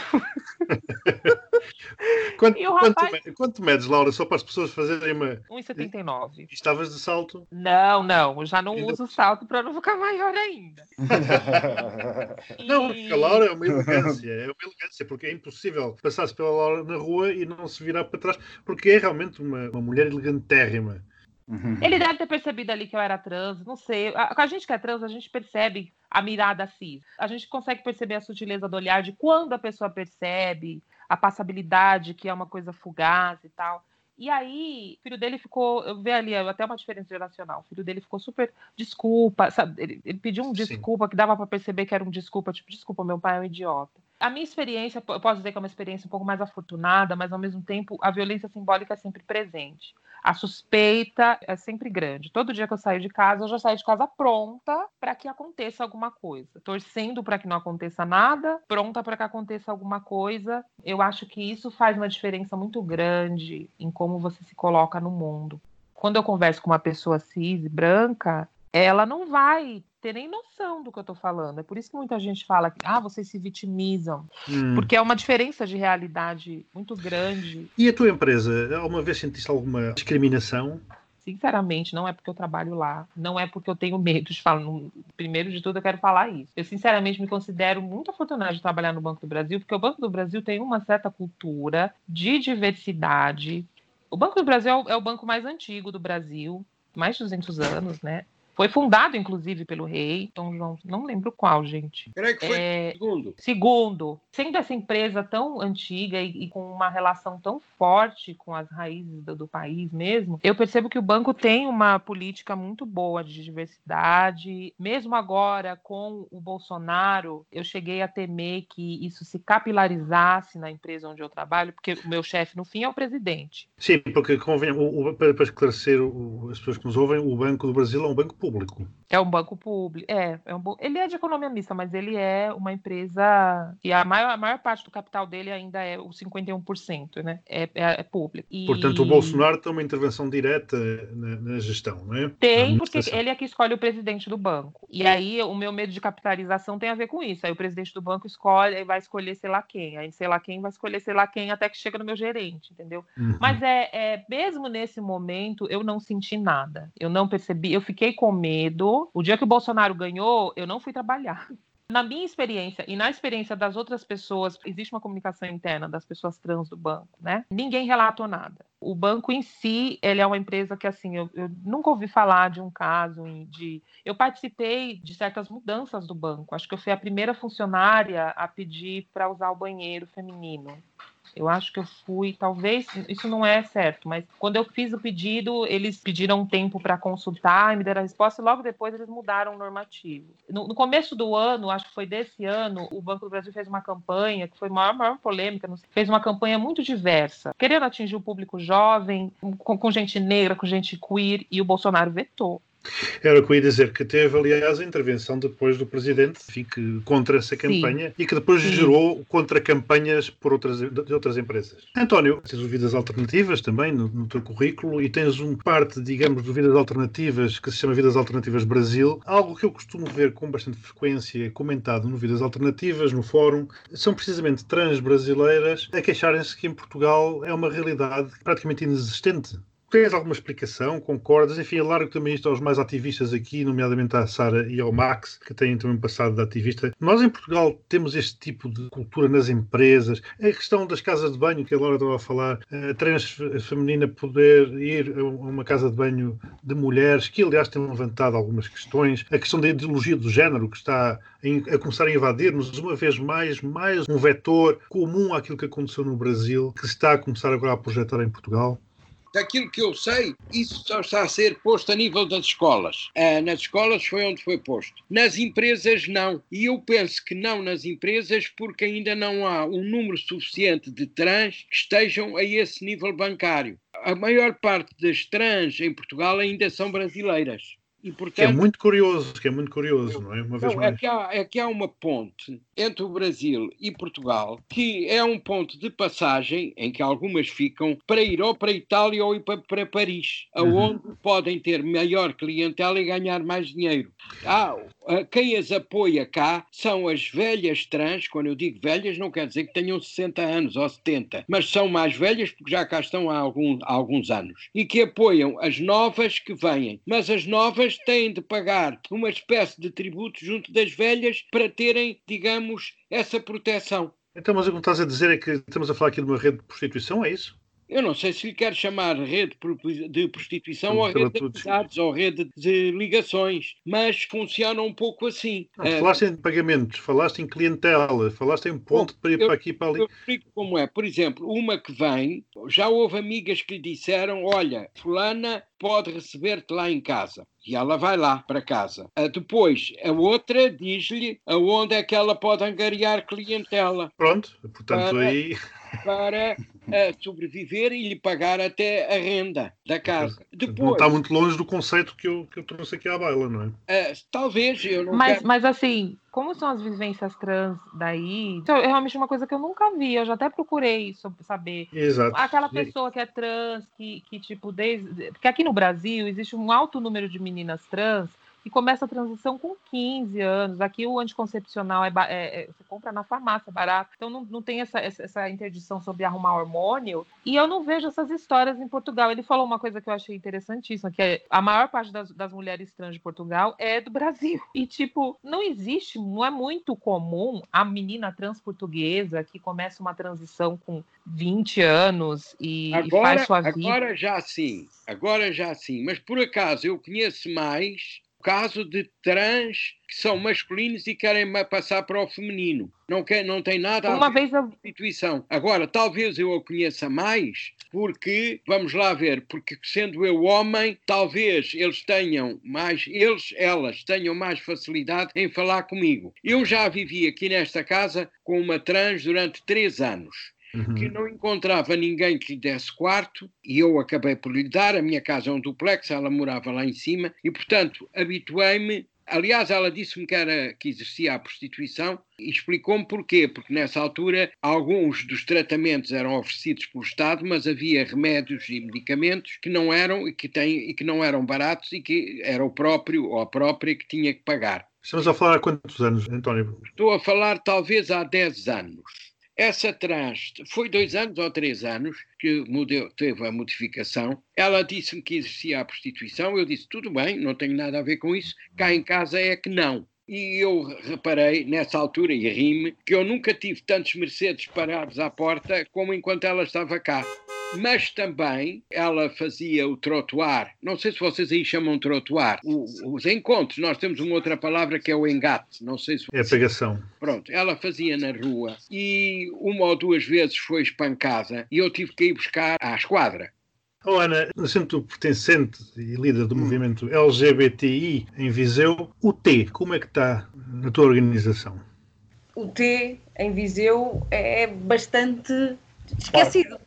Quanto medes, Laura? Só para as pessoas fazerem uma... 1,79. Estavas de salto? Não. Eu já não uso salto para não ficar maior ainda. Não, porque a Laura é uma elegância. É uma elegância, porque é impossível passar-se pela Laura na rua e não se virar para trás, porque é realmente uma mulher elegantérrima. Ele deve ter percebido ali que eu era trans, não sei. A gente que é trans, a gente percebe a mirada cis. A gente consegue perceber a sutileza do olhar, de quando a pessoa percebe, a passabilidade, que é uma coisa fugaz e tal. E aí, o filho dele ficou... Eu vi ali até uma diferença geracional. O filho dele ficou super... Desculpa, sabe? Ele pediu um desculpa, que dava para perceber que era um desculpa. Tipo, desculpa, meu pai é um idiota. A minha experiência, eu posso dizer que é uma experiência um pouco mais afortunada, mas, ao mesmo tempo, a violência simbólica é sempre presente. A suspeita é sempre grande. Todo dia que eu saio de casa, eu já saio de casa pronta para que aconteça alguma coisa. Torcendo para que não aconteça nada, pronta para que aconteça alguma coisa. Eu acho que isso faz uma diferença muito grande em como você se coloca no mundo. Quando eu converso com uma pessoa cis e branca, ela não vai ter nem noção do que eu tô falando. É por isso que muita gente fala que, vocês se vitimizam. Porque é uma diferença de realidade muito grande. E a tua empresa, alguma vez sentiste alguma discriminação? Sinceramente, não é porque eu trabalho lá, não é porque eu tenho medo de falar. Primeiro de tudo, eu quero falar isso. Eu, sinceramente, me considero muito afortunada de trabalhar no Banco do Brasil, porque o Banco do Brasil tem uma certa cultura de diversidade. O Banco do Brasil é o banco mais antigo do Brasil, mais de 200 anos, né? Foi fundado, inclusive, pelo rei. Então, não lembro qual, gente. Peraí, que foi segundo. Sendo essa empresa tão antiga e com uma relação tão forte com as raízes do país mesmo, eu percebo que o banco tem uma política muito boa de diversidade. Mesmo agora, com o Bolsonaro, eu cheguei a temer que isso se capilarizasse na empresa onde eu trabalho, porque o meu chefe, no fim, é o presidente. Sim, porque, convém, para esclarecer as pessoas que nos ouvem, o Banco do Brasil é um banco público. É um banco público. Ele é de economia mista, mas ele é uma empresa e a maior parte do capital dele ainda é o 51%, né? É público. E... Portanto, o Bolsonaro tem uma intervenção direta na gestão, não é? Tem, porque ele é que escolhe o presidente do banco. E aí, o meu medo de capitalização tem a ver com isso. Aí o presidente do banco vai escolher sei lá quem. Aí sei lá quem vai escolher sei lá quem até que chega no meu gerente, entendeu? Mas mesmo nesse momento, eu não senti nada. Eu não percebi, eu fiquei com medo. O dia que o Bolsonaro ganhou, eu não fui trabalhar. Na minha experiência e na experiência das outras pessoas, existe uma comunicação interna das pessoas trans do banco, né? Ninguém relatou nada. O banco em si, ele é uma empresa que, assim, eu nunca ouvi falar de um caso. Eu participei de certas mudanças do banco. Acho que eu fui a primeira funcionária a pedir para usar o banheiro feminino. Eu acho que eu fui, talvez, isso não é certo, mas quando eu fiz o pedido, eles pediram um tempo para consultar e me deram a resposta, e logo depois eles mudaram o normativo. No começo do ano, acho que foi desse ano, o Banco do Brasil fez uma campanha, que foi a maior polêmica, fez uma campanha muito diversa, querendo atingir o público jovem, com gente negra, com gente queer, e o Bolsonaro vetou. Era o que eu ia dizer, que teve, aliás, a intervenção depois do presidente, enfim, que contra essa campanha, sim, e que depois, sim, gerou contra-campanhas de outras empresas. António, tens vidas alternativas também no teu currículo e tens uma parte, digamos, de vidas alternativas que se chama Vidas Alternativas Brasil. Algo que eu costumo ver com bastante frequência comentado no Vidas Alternativas, no fórum, são precisamente trans brasileiras a queixarem-se que em Portugal é uma realidade praticamente inexistente. Tens alguma explicação? Concordas? Enfim, largo também isto aos mais ativistas aqui, nomeadamente à Sara e ao Max, que têm também passado de ativista. Nós em Portugal temos este tipo de cultura nas empresas. A questão das casas de banho, que a Laura estava a falar, a trans feminina poder ir a uma casa de banho de mulheres, que aliás tem levantado algumas questões. A questão da ideologia do género, que está a começar a invadir-nos uma vez mais um vetor comum àquilo que aconteceu no Brasil, que se está a começar agora a projetar em Portugal. Daquilo que eu sei, isso só está a ser posto a nível das escolas. Nas escolas foi onde foi posto. Nas empresas, não. E eu penso que não nas empresas, porque ainda não há um número suficiente de trans que estejam a esse nível bancário. A maior parte das trans em Portugal ainda são brasileiras. E, portanto, que é muito curioso, não é? É que há uma ponte entre o Brasil e Portugal, que é um ponto de passagem em que algumas ficam para ir ou para a Itália ou para Paris, onde podem ter maior clientela e ganhar mais dinheiro. Quem as apoia cá são as velhas trans. Quando eu digo velhas, não quer dizer que tenham 60 anos ou 70, mas são mais velhas porque já cá estão há alguns anos, e que apoiam as novas que vêm, mas as novas têm de pagar uma espécie de tributo junto das velhas para terem, digamos, essa proteção. Então, mas o que estás a dizer é que estamos a falar aqui de uma rede de prostituição, é isso? Eu não sei se lhe quero chamar rede de prostituição ou rede de amizades ou rede de ligações, mas funciona um pouco assim. Falaste em pagamentos, falaste em clientela, falaste em ponto para ir para aqui e para ali. Eu explico como é. Por exemplo, uma que vem, já houve amigas que lhe disseram, olha, fulana pode receber-te lá em casa. E ela vai lá para casa. Depois, a outra diz-lhe aonde é que ela pode angariar clientela. Pronto, portanto aí... para sobreviver e lhe pagar até a renda da casa. Depois, não está muito longe do conceito que eu trouxe aqui à baila, não é? Talvez, eu não quero... Mas assim, como são as vivências trans daí? Então, é realmente uma coisa que eu nunca vi, eu já até procurei saber. Exato. Aquela pessoa que é trans, que tipo, desde... Porque aqui no Brasil existe um alto número de meninas trans e começa a transição com 15 anos. Aqui o anticoncepcional você compra na farmácia, barato. Então não tem essa interdição sobre arrumar hormônio. E eu não vejo essas histórias em Portugal. Ele falou uma coisa que eu achei interessantíssima, que é a maior parte das mulheres trans de Portugal é do Brasil. E, tipo, não existe, não é muito comum a menina trans portuguesa que começa uma transição com 20 anos e faz sua vida. Agora já sim. Mas, por acaso, eu conheço mais... caso de trans que são masculinos e querem passar para o feminino. Não tem nada a ver com a prostituição. Agora, talvez eu a conheça mais, porque, vamos lá ver, porque sendo eu homem, talvez elas tenham mais facilidade em falar comigo. Eu já vivi aqui nesta casa com uma trans durante 3 anos. Que não encontrava ninguém que lhe desse quarto, e eu acabei por lhe dar. A minha casa é um duplex, ela morava lá em cima, e portanto habituei-me. Aliás, ela disse-me que exercia a prostituição e explicou-me porquê, porque nessa altura alguns dos tratamentos eram oferecidos pelo Estado, mas havia remédios e medicamentos que não eram e que não eram baratos e que era o próprio ou a própria que tinha que pagar. Estamos a falar há quantos anos, António? Estou a falar talvez há 10 anos. Essa trans, foi 2 anos ou 3 anos que teve a modificação. Ela disse-me que exercia a prostituição. Eu disse, tudo bem, não tenho nada a ver com isso. Cá em casa é que não. E eu reparei, nessa altura, e ri-me, que eu nunca tive tantos Mercedes parados à porta como enquanto ela estava cá. Mas também ela fazia o trotuar, não sei se vocês aí chamam trotuar, os encontros, nós temos uma outra palavra que é o engate, não sei se... É a pegação. Pronto, ela fazia na rua e uma ou duas vezes foi espancada e eu tive que ir buscar à esquadra. Oh, Ana, sendo pertencente e líder do movimento LGBTI em Viseu, o T, como é que está na tua organização? O T em Viseu é bastante... esquecido.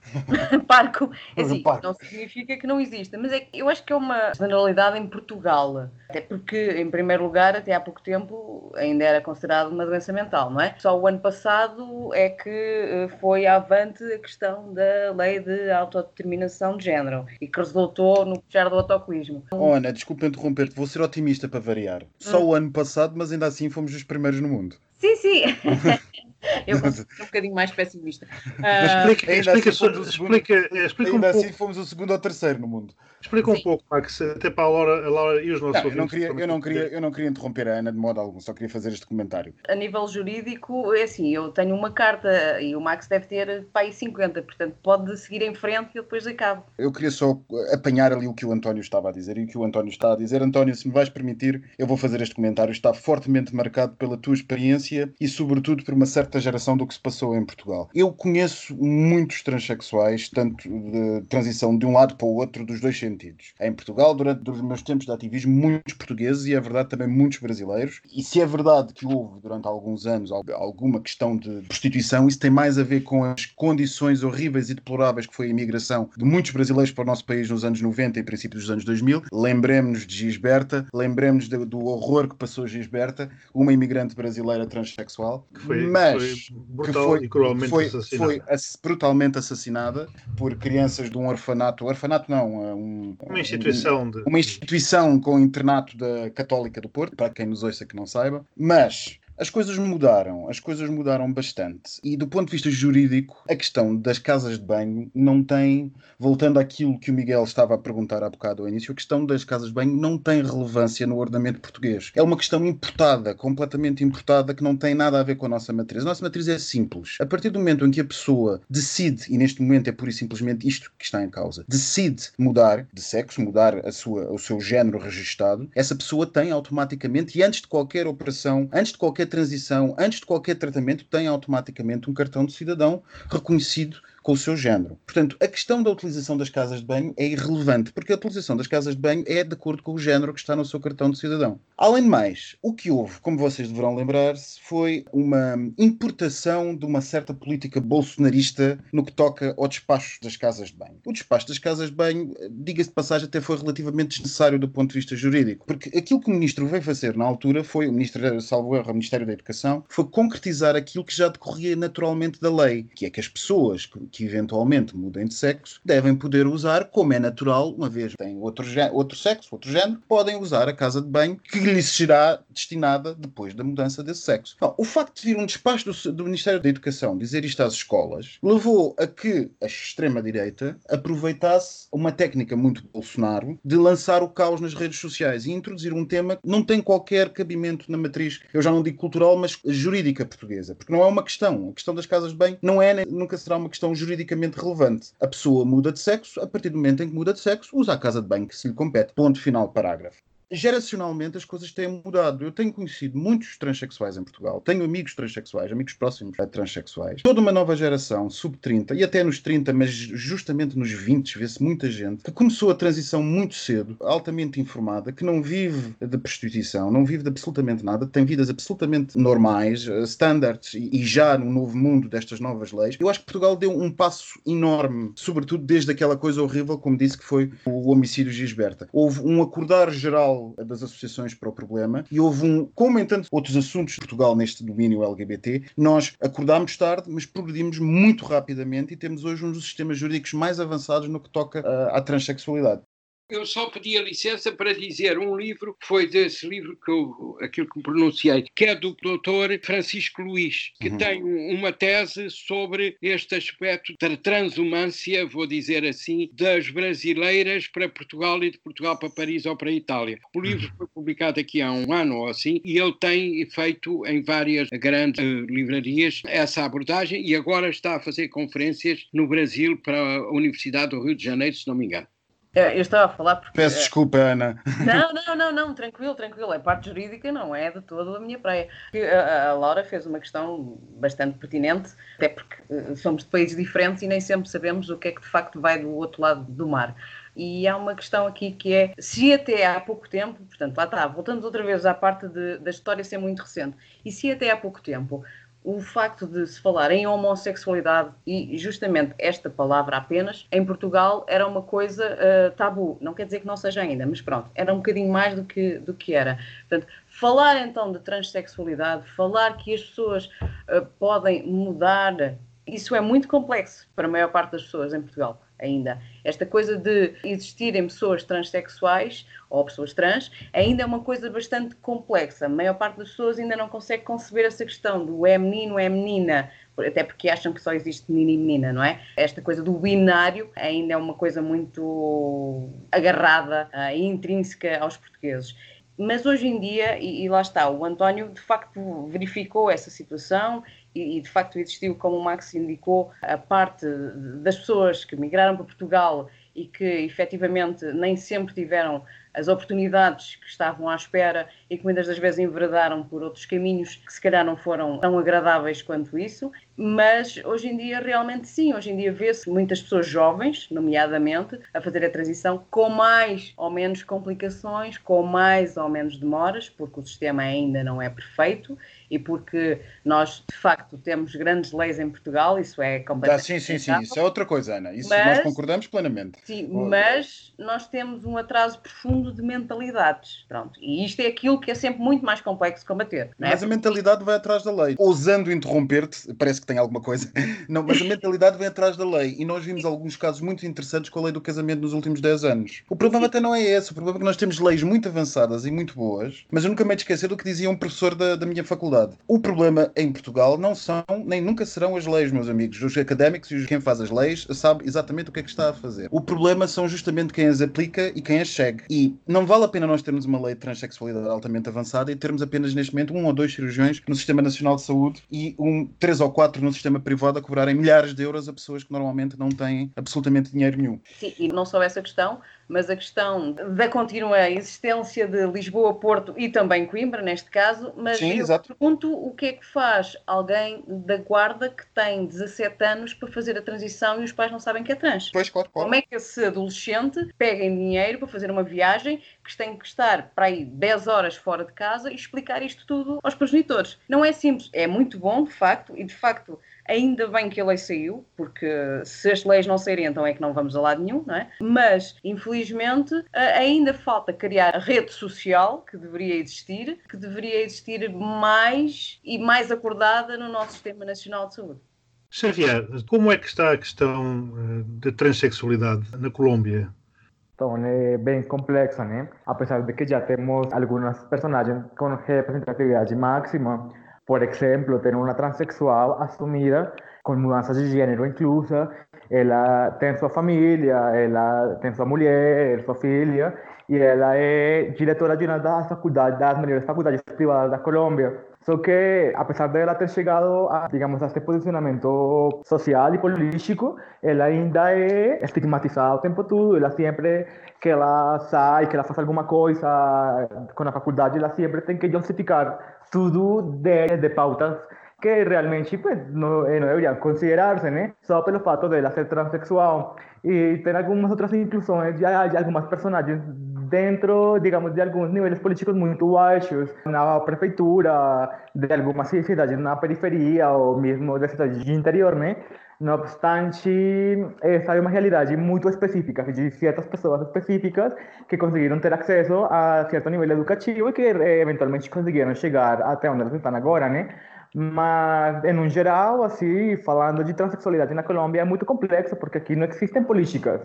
Parco. É assim, não significa que não exista, mas é, eu acho que é uma generalidade em Portugal, até porque, em primeiro lugar, até há pouco tempo ainda era considerado uma doença mental, não é? Só o ano passado é que foi avante a questão da lei de autodeterminação de género e que resultou no puxar do autocolismo. Oh, Ana, desculpa interromper-te, vou ser otimista para variar. Só o ano passado, mas ainda assim fomos os primeiros no mundo. Sim, sim. Eu sou um bocadinho mais pessimista. Explica um pouco. Assim fomos o segundo ou terceiro no mundo. Explica um pouco, Max, até para a Laura e os nossos ouvintes. Eu não queria interromper a Ana de modo algum, só queria fazer este comentário. A nível jurídico, é assim, eu tenho uma carta e o Max deve ter para aí 50, portanto pode seguir em frente e eu depois acabo. Eu queria só apanhar ali o que o António estava a dizer e o que o António está a dizer. António, se me vais permitir, eu vou fazer este comentário. Está fortemente marcado pela tua experiência e sobretudo por uma certa da geração do que se passou em Portugal. Eu conheço muitos transexuais, tanto de transição de um lado para o outro, dos dois sentidos. Em Portugal, durante os meus tempos de ativismo, muitos portugueses e, é verdade, também muitos brasileiros. E se é verdade que houve, durante alguns anos, alguma questão de prostituição, isso tem mais a ver com as condições horríveis e deploráveis que foi a imigração de muitos brasileiros para o nosso país nos anos 90 e princípios dos anos 2000. Lembremos-nos de Gisberta, lembremos-nos do horror que passou Gisberta, uma imigrante brasileira transexual. Que foi brutalmente assassinada por crianças de um orfanato. Orfanato não, uma instituição. Uma instituição com internato da Católica do Porto, para quem nos ouça que não saiba. Mas... As coisas mudaram bastante. E do ponto de vista jurídico, a questão das casas de banho não tem, voltando àquilo que o Miguel estava a perguntar há bocado ao início, a questão das casas de banho não tem relevância no ordenamento português. É uma questão importada, completamente importada, que não tem nada a ver com a nossa matriz. A nossa matriz é simples. A partir do momento em que a pessoa decide, e neste momento é pura e simplesmente isto que está em causa, decide mudar de sexo, mudar o seu género registado, essa pessoa tem automaticamente, e antes de qualquer operação, antes de qualquer transição, antes de qualquer tratamento, tem automaticamente um cartão de cidadão reconhecido com o seu género. Portanto, a questão da utilização das casas de banho é irrelevante, porque a utilização das casas de banho é de acordo com o género que está no seu cartão de cidadão. Além de mais, o que houve, como vocês deverão lembrar-se, foi uma importação de uma certa política bolsonarista no que toca ao despacho das casas de banho. O despacho das casas de banho, diga-se de passagem, até foi relativamente desnecessário do ponto de vista jurídico, porque aquilo que o ministro veio fazer na altura foi, o ministro, salvo erro, o Ministério da Educação, foi concretizar aquilo que já decorria naturalmente da lei, que é que as pessoas que eventualmente mudem de sexo, devem poder usar, como é natural, uma vez têm outro sexo, outro género, podem usar a casa de banho que lhes será destinada depois da mudança desse sexo. Bom, o facto de vir um despacho do Ministério da Educação dizer isto às escolas, levou a que a extrema-direita aproveitasse uma técnica muito Bolsonaro de lançar o caos nas redes sociais e introduzir um tema que não tem qualquer cabimento na matriz, eu já não digo cultural, mas jurídica portuguesa, porque não é uma questão. A questão das casas de banho não é, nem nunca será uma questão juridicamente relevante. A pessoa muda de sexo, a partir do momento em que muda de sexo, usa a casa de banho que se lhe compete. Ponto final, parágrafo. Geracionalmente as coisas têm mudado. Eu tenho conhecido muitos transexuais em Portugal, tenho amigos transexuais, amigos próximos a transexuais. Toda uma nova geração, sub-30, e até nos 30, mas justamente nos 20, vê-se muita gente, que começou a transição muito cedo, altamente informada, que não vive de prostituição, não vive de absolutamente nada, tem vidas absolutamente normais, standards, e já no novo mundo destas novas leis. Eu acho que Portugal deu um passo enorme, sobretudo desde aquela coisa horrível, como disse, que foi o homicídio de Gisberta. Houve um acordar geral das associações para o problema e houve como em tantos outros assuntos de Portugal neste domínio LGBT, nós acordámos tarde, mas progredimos muito rapidamente e temos hoje um dos sistemas jurídicos mais avançados no que toca à transexualidade. Eu só pedi a licença para dizer um livro, foi desse livro que eu, aquilo que me pronunciei, que é do doutor Francisco Luís, que tem uma tese sobre este aspecto da transhumância, vou dizer assim, das brasileiras para Portugal e de Portugal para Paris ou para a Itália. O livro foi publicado aqui há um ano ou assim, e ele tem feito em várias grandes livrarias essa abordagem, e agora está a fazer conferências no Brasil para a Universidade do Rio de Janeiro, se não me engano. Eu estava a falar porque... Peço desculpa, Ana. Não, tranquilo. É parte jurídica, não é de toda a minha praia. A Laura fez uma questão bastante pertinente, até porque somos de países diferentes e nem sempre sabemos o que é que de facto vai do outro lado do mar. E há uma questão aqui que é, se até há pouco tempo, portanto, lá está, voltamos outra vez à parte da história ser muito recente, e se até há pouco tempo... O facto de se falar em homossexualidade e justamente esta palavra apenas, em Portugal era uma coisa tabu. Não quer dizer que não seja ainda, mas pronto, era um bocadinho mais do que era. Portanto, falar então de transexualidade, falar que as pessoas podem mudar, isso é muito complexo para a maior parte das pessoas em Portugal ainda. Esta coisa de existirem pessoas transexuais ou pessoas trans ainda é uma coisa bastante complexa. A maior parte das pessoas ainda não consegue conceber essa questão do é menino, é menina, até porque acham que só existe menino e menina, não é? Esta coisa do binário ainda é uma coisa muito agarrada e intrínseca aos portugueses. Mas hoje em dia, e lá está, o António de facto verificou essa situação e de facto existiu, como o Max indicou, a parte das pessoas que migraram para Portugal e que efetivamente nem sempre tiveram as oportunidades que estavam à espera e que muitas das vezes enveredaram por outros caminhos que se calhar não foram tão agradáveis quanto isso, mas hoje em dia realmente sim, hoje em dia vê-se muitas pessoas jovens, nomeadamente, a fazer a transição com mais ou menos complicações, com mais ou menos demoras, porque o sistema ainda não é perfeito e porque nós de facto temos grandes leis em Portugal, isso é completamente... Sim, isso é outra coisa, Ana, isso mas, nós concordamos plenamente. Sim, mas nós temos um atraso profundo de mentalidades, pronto, e isto é aquilo que é sempre muito mais complexo de combater, não é? Mas a mentalidade vai atrás da lei, ousando interromper-te, parece que tem alguma coisa, não, mas a mentalidade vai atrás da lei, e nós vimos alguns casos muito interessantes com a lei do casamento nos últimos 10 anos. O problema até não é esse, o problema é que nós temos leis muito avançadas e muito boas, mas eu nunca me esqueci do que dizia um professor da minha faculdade. O problema em Portugal não são, nem nunca serão as leis, meus amigos, os académicos e quem faz as leis sabe exatamente o que é que está a fazer. O problema são justamente quem as aplica e quem as segue, e não vale a pena nós termos uma lei de transexualidade altamente avançada e termos apenas neste momento 1 ou 2 cirurgiões no Sistema Nacional de Saúde e 3 ou 4 no sistema privado a cobrarem milhares de euros a pessoas que normalmente não têm absolutamente dinheiro nenhum. Sim, e não só essa questão, mas a questão da contínua existência de Lisboa, Porto e também Coimbra, neste caso, mas sim, eu pergunto o que é que faz alguém da guarda que tem 17 anos para fazer a transição e os pais não sabem que é trans. Pois, claro. Como é que esse adolescente pega em dinheiro para fazer uma viagem que tem que estar para aí 10 horas fora de casa e explicar isto tudo aos progenitores? Não é simples, é muito bom, de facto, e de facto ainda bem que a lei saiu, porque se as leis não saírem, então é que não vamos a lado nenhum, não é? Mas, infelizmente, ainda falta criar a rede social que deveria existir mais e mais acordada no nosso Sistema Nacional de Saúde. Javier, como é que está a questão da transexualidade na Colômbia? Então, é bem complexa, né? Apesar de que já temos algumas personagens com representatividade máxima. Por exemplo, ter uma transexual assumida, com mudanças de gênero inclusa, ela tem sua família, ela tem sua mulher, sua filha, e ela é diretora geral das melhores faculdades privadas da Colômbia. Só que, apesar de ela ter chegado a, digamos, a este posicionamento social e político, ela ainda é estigmatizada o tempo todo. Ela sempre que ela sai, que ela faz alguma coisa com a faculdade, ela sempre tem que justificar tudo de pautas que realmente pues, não deveriam considerar-se, né? Só pelo fato de ela ser transexual. E tem algumas outras inclusões de algumas personagens dentro, digamos, de alguns níveis políticos muito baixos, na prefeitura, de algumas cidades na periferia ou mesmo de cidades de interior, né? No obstante, essa é uma realidade muito específica de certas pessoas específicas que conseguiram ter acesso a certo nível educativo e que eventualmente conseguiram chegar até onde elas estão agora, né? Mas, em geral, assim, falando de transexualidade na Colômbia é muito complexo porque aqui não existem políticas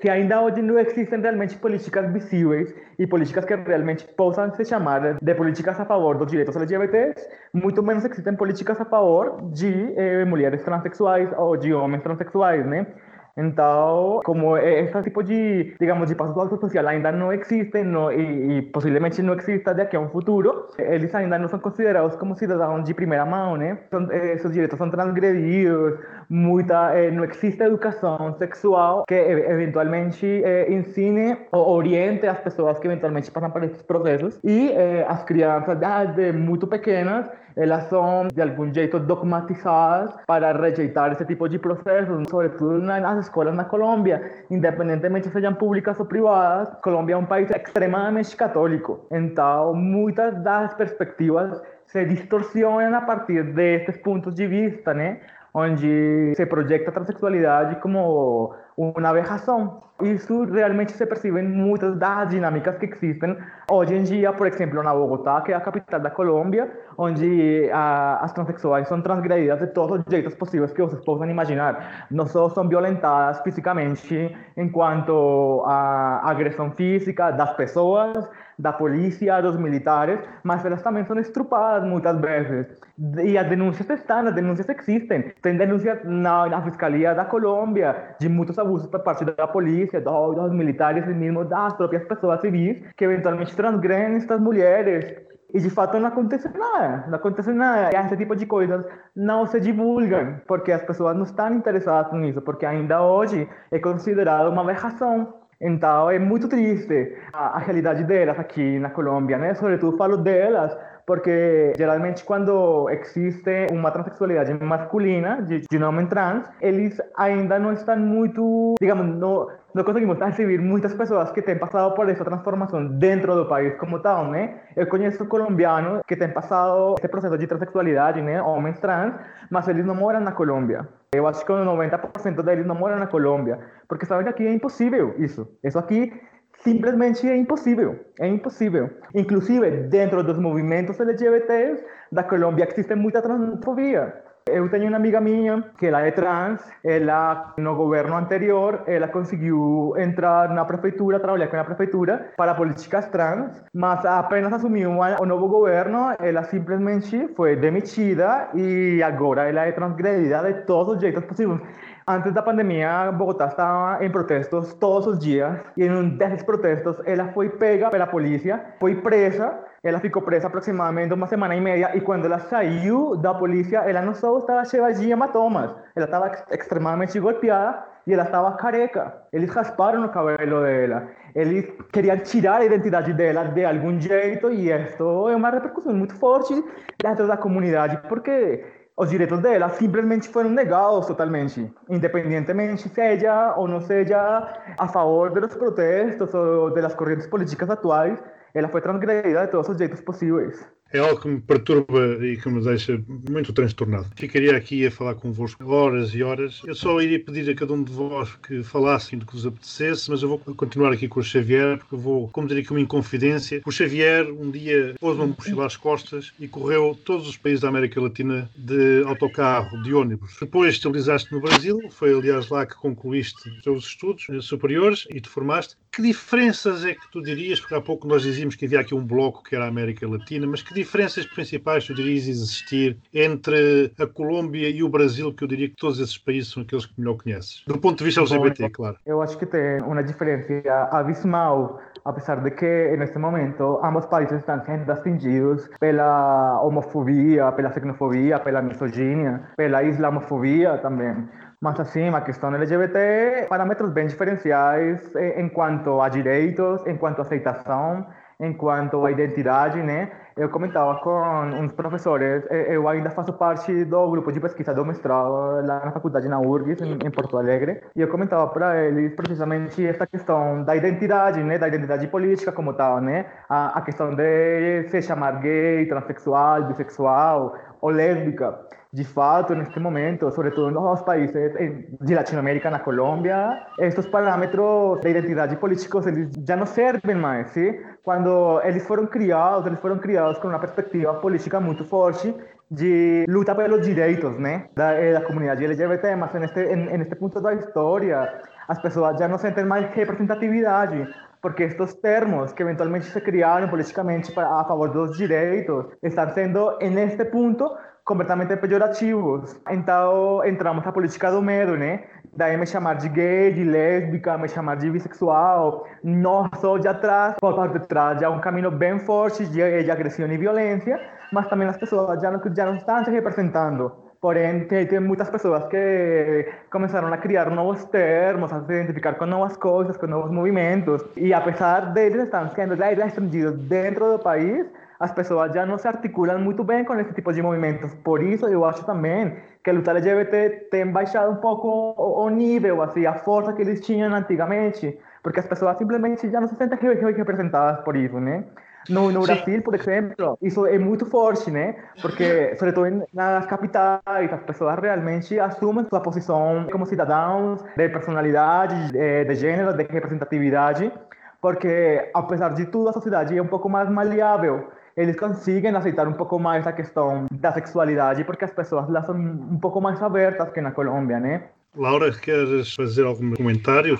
que ainda hoje não existem realmente políticas visíveis e políticas que realmente possam se chamar de políticas a favor dos direitos LGBTs, muito menos existem políticas a favor de mulheres transexuais ou de homens transexuais, né? Então, como esse tipo de, digamos, de passo social ainda não existe e possivelmente não exista daqui a um futuro, eles ainda não são considerados como cidadãos de primeira mão, né? Seus direitos são transgredidos, não existe educação sexual que eventualmente ensine ou oriente as pessoas que eventualmente passam por esses processos. E as crianças desde muito pequenas, elas são de algum jeito dogmatizadas para rejeitar esse tipo de processos, sobretudo nas escolas na Colômbia, independentemente sejam públicas ou privadas. Colômbia é um país extremamente católico, então muitas das perspectivas se distorcionam a partir desses pontos de vista, né? Onde se projeta a transexualidade como uma aberração. Isso realmente se percebe em muitas das dinâmicas que existem hoje em dia, por exemplo, na Bogotá, que é a capital da Colômbia, onde as transexuais são transgredidas de todos os jeitos possíveis que vocês possam imaginar. Não só são violentadas fisicamente, enquanto a agressão física das pessoas, da polícia, dos militares, mas elas também são estrupadas muitas vezes. E as denúncias estão, as denúncias existem. Tem denúncias na Fiscalia da Colômbia de muitos abusos por parte da polícia, dos militares e mesmo das próprias pessoas civis que eventualmente transgredem estas mulheres. E de fato não acontece nada, não acontece nada. Esse tipo de coisas não se divulgam porque as pessoas não estão interessadas nisso, porque ainda hoje é considerado uma aberração. Então é muito triste a realidade delas aqui na Colômbia, né? Sobretudo falo delas, porque geralmente quando existe uma transexualidade masculina de um homem trans, eles ainda não estão muito, digamos, não conseguimos receber muitas pessoas que têm passado por essa transformação dentro do país como tal, né? Eu conheço colombianos que têm passado esse processo de transexualidade, né? Homens trans, mas eles não moram na Colômbia. Eu acho que 90% deles não moram na Colômbia, porque sabem que aqui é impossível isso. Isso aqui simplesmente é impossível, é impossível. Inclusive, dentro dos movimentos LGBTs da Colômbia existe muita transfobia. Eu tenho uma amiga minha que ela é trans, ela no governo anterior, ela conseguiu entrar na prefeitura, trabalhar com a prefeitura para políticas trans, mas apenas assumiu o novo governo, ela simplesmente foi demitida e agora ela é transgredida de todos os jeitos possíveis. Antes da pandemia, Bogotá estava em protestos todos os dias e em um desses protestos ela foi pega pela polícia, foi presa. Ela ficou presa aproximadamente uma semana e meia e quando ela saiu da polícia, ela não só estava cheia de hematomas, ela estava extremamente golpeada e ela estava careca. Eles rasparam o cabelo dela, eles queriam tirar a identidade dela de algum jeito e isso é uma repercussão muito forte dentro da comunidade, porque os direitos dela simplesmente foram negados totalmente, independentemente seja ou não seja a favor dos protestos ou das correntes políticas atuais. Ela foi transgredida de todos os jeitos possíveis. É algo que me perturba e que me deixa muito transtornado. Ficaria aqui a falar convosco horas e horas. Eu só iria pedir a cada um de vós que falassem do que vos apetecesse, mas eu vou continuar aqui com o Javier, porque eu vou cometer aqui uma inconfidência. O Javier um dia pôs-me uma mochila às costas e correu todos os países da América Latina de autocarro, de ônibus. Depois estabilizaste no Brasil, foi aliás lá que concluíste os teus estudos superiores e te formaste. Que diferenças é que tu dirias, porque há pouco nós dizíamos que havia aqui um bloco que era a América Latina, mas que diferenças principais tu dirias existir entre a Colômbia e o Brasil, que eu diria que todos esses países são aqueles que melhor conheces? Do ponto de vista LGBT, bom, claro. Eu acho que tem uma diferença abismal, apesar de que, neste momento, ambos países estão sendo atingidos pela homofobia, pela xenofobia, pela misoginia, pela islamofobia também. Mas assim, a questão LGBT, parâmetros bem diferenciais em quanto a direitos, em quanto a aceitação, em quanto à identidade, né? Eu comentava com uns professores, eu ainda faço parte do grupo de pesquisa do mestrado lá na faculdade na URGS, em Porto Alegre, e eu comentava para eles precisamente essa questão da identidade, né? Da identidade política como tal, né? A questão de se chamar gay, transexual, bissexual, ou lésbica. De fato, neste momento, sobretudo nos países de Latinoamérica, na Colômbia, estes parâmetros de identidade políticos eles já não servem mais, sim? Quando eles foram criados com uma perspectiva política muito forte de luta pelos direitos, né, da comunidade LGBT, mas neste ponto da história, as pessoas já não sentem mais representatividade, porque estes termos que eventualmente se criaram politicamente a favor dos direitos estão sendo, neste ponto, completamente pejorativos. Então, entramos na política do medo, né? Daí me chamar de gay, de lésbica, me chamar de bissexual. Não só de atrás, por detrás, já um caminho bem forte de agressão e violência, mas também as pessoas já não estão se representando. Porém, tem muitas pessoas que começaram a criar novos termos, a se identificar com novas coisas, com novos movimentos. E apesar deles estarem sendo restringidos dentro do país, as pessoas já não se articulam muito bem com esse tipo de movimentos. Por isso, eu acho também que a luta LGBT tem baixado um pouco o nível, assim, a força que eles tinham antigamente, porque as pessoas simplesmente já não se sentem representadas por isso, né? No Brasil, por exemplo, isso é muito forte, né? Porque, sobretudo nas capitais, as pessoas realmente assumem sua posição como cidadãos, de personalidade, de gênero, de representatividade, porque, apesar de tudo, a sociedade é um pouco mais maleável. Eles conseguem aceitar um pouco mais a questão da sexualidade, porque as pessoas lá são um pouco mais abertas que na Colômbia, né? Laura, queres fazer algum comentário?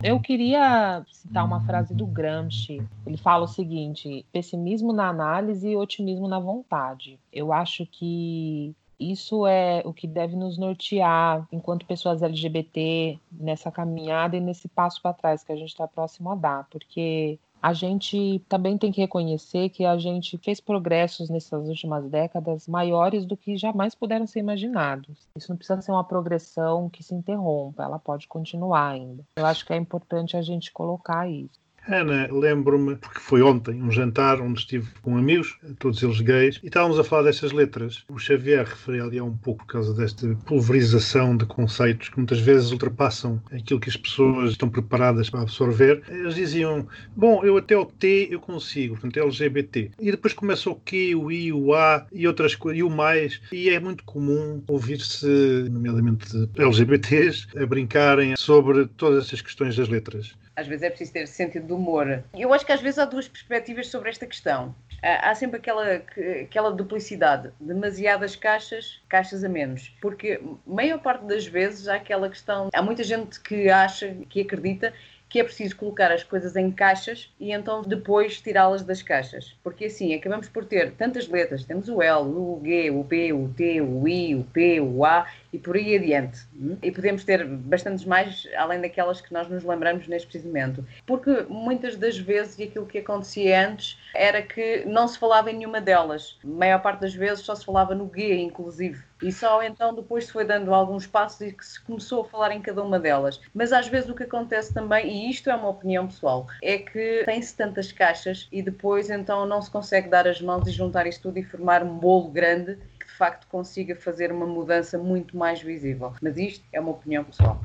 Eu queria citar uma frase do Gramsci. Ele fala o seguinte: pessimismo na análise e otimismo na vontade. Eu acho que isso é o que deve nos nortear enquanto pessoas LGBT nessa caminhada e nesse passo para trás que a gente está próximo a dar, porque a gente também tem que reconhecer que a gente fez progressos nessas últimas décadas maiores do que jamais puderam ser imaginados. Isso não precisa ser uma progressão que se interrompa, ela pode continuar ainda. Eu acho que é importante a gente colocar isso. Ana, lembro-me, porque foi ontem, um jantar onde estive com amigos, todos eles gays, e estávamos a falar destas letras. O Javier referia ali um pouco por causa desta pulverização de conceitos que muitas vezes ultrapassam aquilo que as pessoas estão preparadas para absorver. Eles diziam, bom, eu até o T eu consigo, portanto LGBT. E depois começa o Q, o I, o A e outras coisas, e o mais. E é muito comum ouvir-se, nomeadamente LGBTs, a brincarem sobre todas estas questões das letras. Às vezes é preciso ter sentido de humor. Eu acho que às vezes há duas perspectivas sobre esta questão. Há sempre aquela duplicidade, demasiadas caixas a menos. Porque a maior parte das vezes há aquela questão. Há muita gente que acha, que acredita, que é preciso colocar as coisas em caixas e então depois tirá-las das caixas. Porque assim, acabamos por ter tantas letras, temos o L, o G, o B, o T, o I, o P, o A e por aí adiante. E podemos ter bastantes mais, além daquelas que nós nos lembramos neste preciso momento. Porque muitas das vezes, e aquilo que acontecia antes, era que não se falava em nenhuma delas. A maior parte das vezes só se falava no G, inclusive. E só então depois se foi dando alguns passos e que se começou a falar em cada uma delas. Mas às vezes o que acontece também, e isto é uma opinião pessoal, é que tem-se tantas caixas e depois então não se consegue dar as mãos e juntar isto tudo e formar um bolo grande que de facto consiga fazer uma mudança muito mais visível. Mas isto é uma opinião pessoal.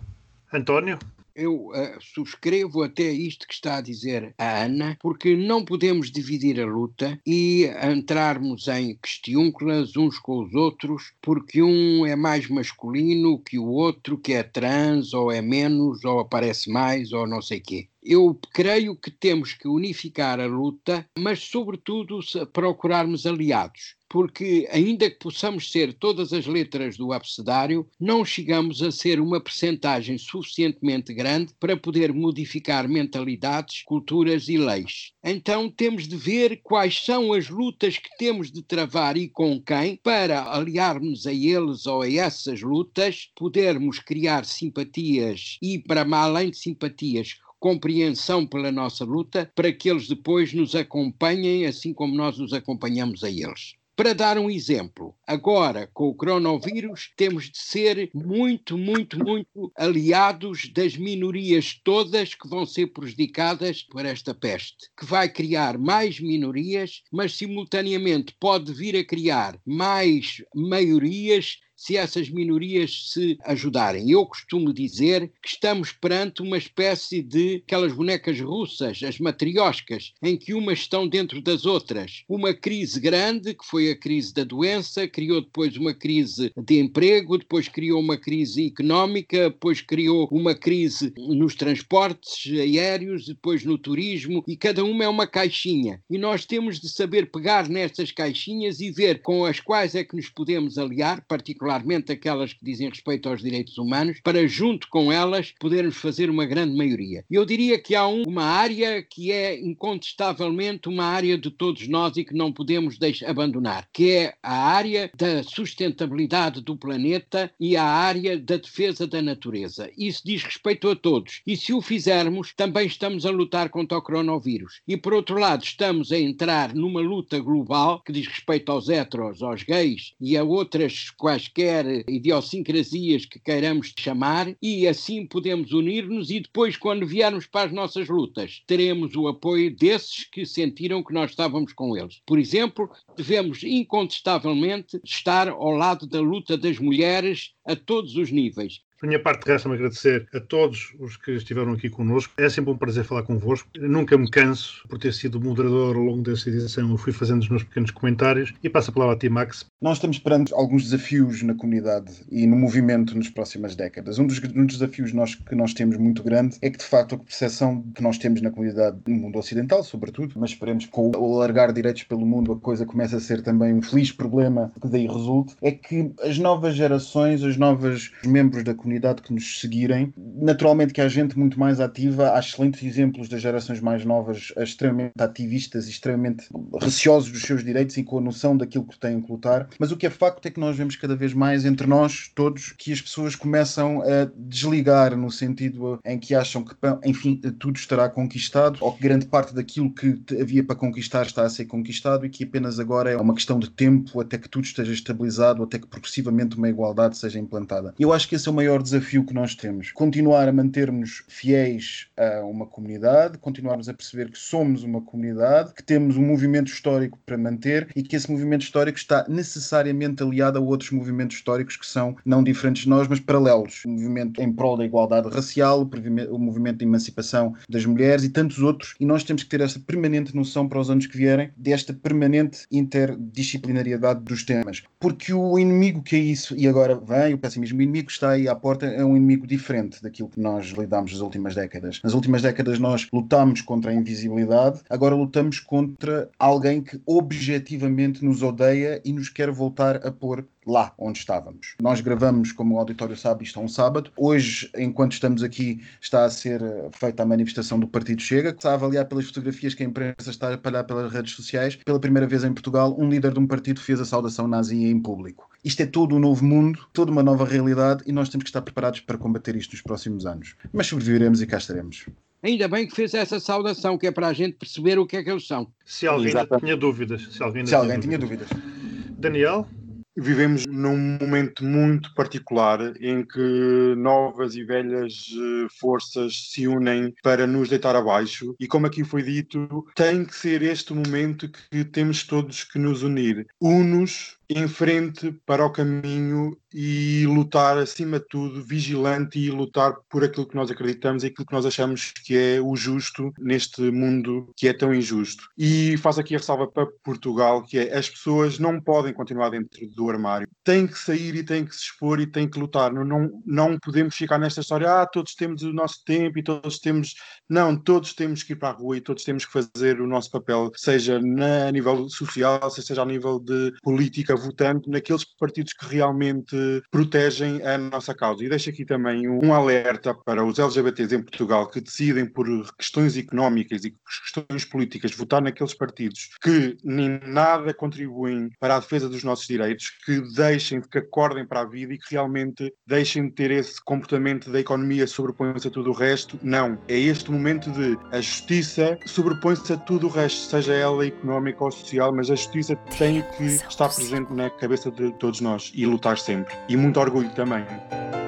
António? Eu subscrevo até isto que está a dizer a Ana, porque não podemos dividir a luta e entrarmos em questiúnculas uns com os outros, porque um é mais masculino que o outro, que é trans, ou é menos, ou aparece mais, ou não sei quê. Eu creio que temos que unificar a luta, mas sobretudo procurarmos aliados, porque ainda que possamos ser todas as letras do abecedário, não chegamos a ser uma percentagem suficientemente grande para poder modificar mentalidades, culturas e leis. Então temos de ver quais são as lutas que temos de travar e com quem, para aliarmos a eles ou a essas lutas, podermos criar simpatias e, para além de simpatias, compreensão pela nossa luta, para que eles depois nos acompanhem, assim como nós nos acompanhamos a eles. Para dar um exemplo, agora com o coronavírus temos de ser muito, muito, muito aliados das minorias todas que vão ser prejudicadas por esta peste, que vai criar mais minorias, mas simultaneamente pode vir a criar mais maiorias se essas minorias se ajudarem. Eu costumo dizer que estamos perante uma espécie de aquelas bonecas russas, as matrioscas, em que umas estão dentro das outras. Uma crise grande, que foi a crise da doença, criou depois uma crise de emprego, depois criou uma crise económica, depois criou uma crise nos transportes aéreos, depois no turismo, e cada uma é uma caixinha. E nós temos de saber pegar nestas caixinhas e ver com as quais é que nos podemos aliar, particularmente aquelas que dizem respeito aos direitos humanos, para junto com elas podermos fazer uma grande maioria. Eu diria que há uma área que é incontestavelmente uma área de todos nós e que não podemos abandonar, que é a área da sustentabilidade do planeta e a área da defesa da natureza. Isso diz respeito a todos. E se o fizermos, também estamos a lutar contra o coronavírus. E por outro lado, estamos a entrar numa luta global que diz respeito aos héteros, aos gays e a outras quaisquer idiosincrasias que queiramos chamar, e assim podemos unir-nos e depois, quando viermos para as nossas lutas, teremos o apoio desses que sentiram que nós estávamos com eles. Por exemplo, devemos incontestavelmente estar ao lado da luta das mulheres a todos os níveis. Da minha parte, resta-me agradecer a todos os que estiveram aqui connosco. É sempre um prazer falar convosco. Nunca me canso por ter sido moderador ao longo desta edição. Eu fui fazendo os meus pequenos comentários e passo a palavra a ti, Max. Nós estamos perante alguns desafios na comunidade e no movimento nas próximas décadas. Um dos desafios que nós temos muito grande é que, de facto, a percepção que nós temos na comunidade, no mundo ocidental, sobretudo, mas esperemos que com o alargar direitos pelo mundo a coisa começa a ser também um feliz problema que daí resulta, é que as novas gerações, os novos membros da comunidade que nos seguirem, naturalmente que há gente muito mais ativa, há excelentes exemplos das gerações mais novas, extremamente ativistas e extremamente receosos dos seus direitos e com a noção daquilo que têm que lutar, mas o que é facto é que nós vemos cada vez mais entre nós todos que as pessoas começam a desligar no sentido em que acham que, enfim, tudo estará conquistado ou que grande parte daquilo que havia para conquistar está a ser conquistado e que apenas agora é uma questão de tempo até que tudo esteja estabilizado, até que progressivamente uma igualdade seja implantada. Eu acho que esse é o maior desafio que nós temos. Continuar a manter-nos fiéis a uma comunidade, continuarmos a perceber que somos uma comunidade, que temos um movimento histórico para manter e que esse movimento histórico está necessariamente aliado a outros movimentos históricos que são não diferentes de nós, mas paralelos. O movimento em prol da igualdade racial, o movimento de emancipação das mulheres e tantos outros. E nós temos que ter esta permanente noção para os anos que vierem, desta permanente interdisciplinariedade dos temas. Porque o inimigo que é isso, e agora vem o pessimismo, o inimigo que está aí à porta é um inimigo diferente daquilo que nós lidámos nas últimas décadas. Nas últimas décadas nós lutámos contra a invisibilidade, agora lutamos contra alguém que objetivamente nos odeia e nos quer voltar a pôr lá onde estávamos. Nós gravamos, como o auditório sabe, isto é um sábado. Hoje, enquanto estamos aqui, está a ser feita a manifestação do Partido Chega, que está a avaliar pelas fotografias que a imprensa está a espalhar pelas redes sociais. Pela primeira vez em Portugal, um líder de um partido fez a saudação nazi em público. Isto é todo um novo mundo, toda uma nova realidade e nós temos que estar preparados para combater isto nos próximos anos. Mas sobreviveremos e cá estaremos. Ainda bem que fez essa saudação, que é para a gente perceber o que é que eles são. Se alguém tinha dúvidas. Se alguém tinha dúvidas. Daniel? Vivemos num momento muito particular em que novas e velhas forças se unem para nos deitar abaixo e, como aqui foi dito, tem que ser este momento que temos todos que nos unir. Unos em frente para o caminho e lutar, acima de tudo, vigilante e lutar por aquilo que nós acreditamos e aquilo que nós achamos que é o justo neste mundo que é tão injusto. E faço aqui a ressalva para Portugal, que é: as pessoas não podem continuar dentro do armário. Têm que sair e têm que se expor e têm que lutar. Não podemos ficar nesta história, todos temos o nosso tempo e todos temos... Não, todos temos que ir para a rua e todos temos que fazer o nosso papel, seja a nível social, seja a nível de política, votando naqueles partidos que realmente protegem a nossa causa. E deixo aqui também um alerta para os LGBTs em Portugal que decidem, por questões económicas e questões políticas, votar naqueles partidos que nem nada contribuem para a defesa dos nossos direitos, que deixem, que acordem para a vida e que realmente deixem de ter esse comportamento da economia sobrepõe-se a tudo o resto. Não. É este momento de a justiça sobrepõe-se a tudo o resto, seja ela económica ou social, mas a justiça tem que estar presente na cabeça de todos nós e lutar sempre. E muito orgulho também.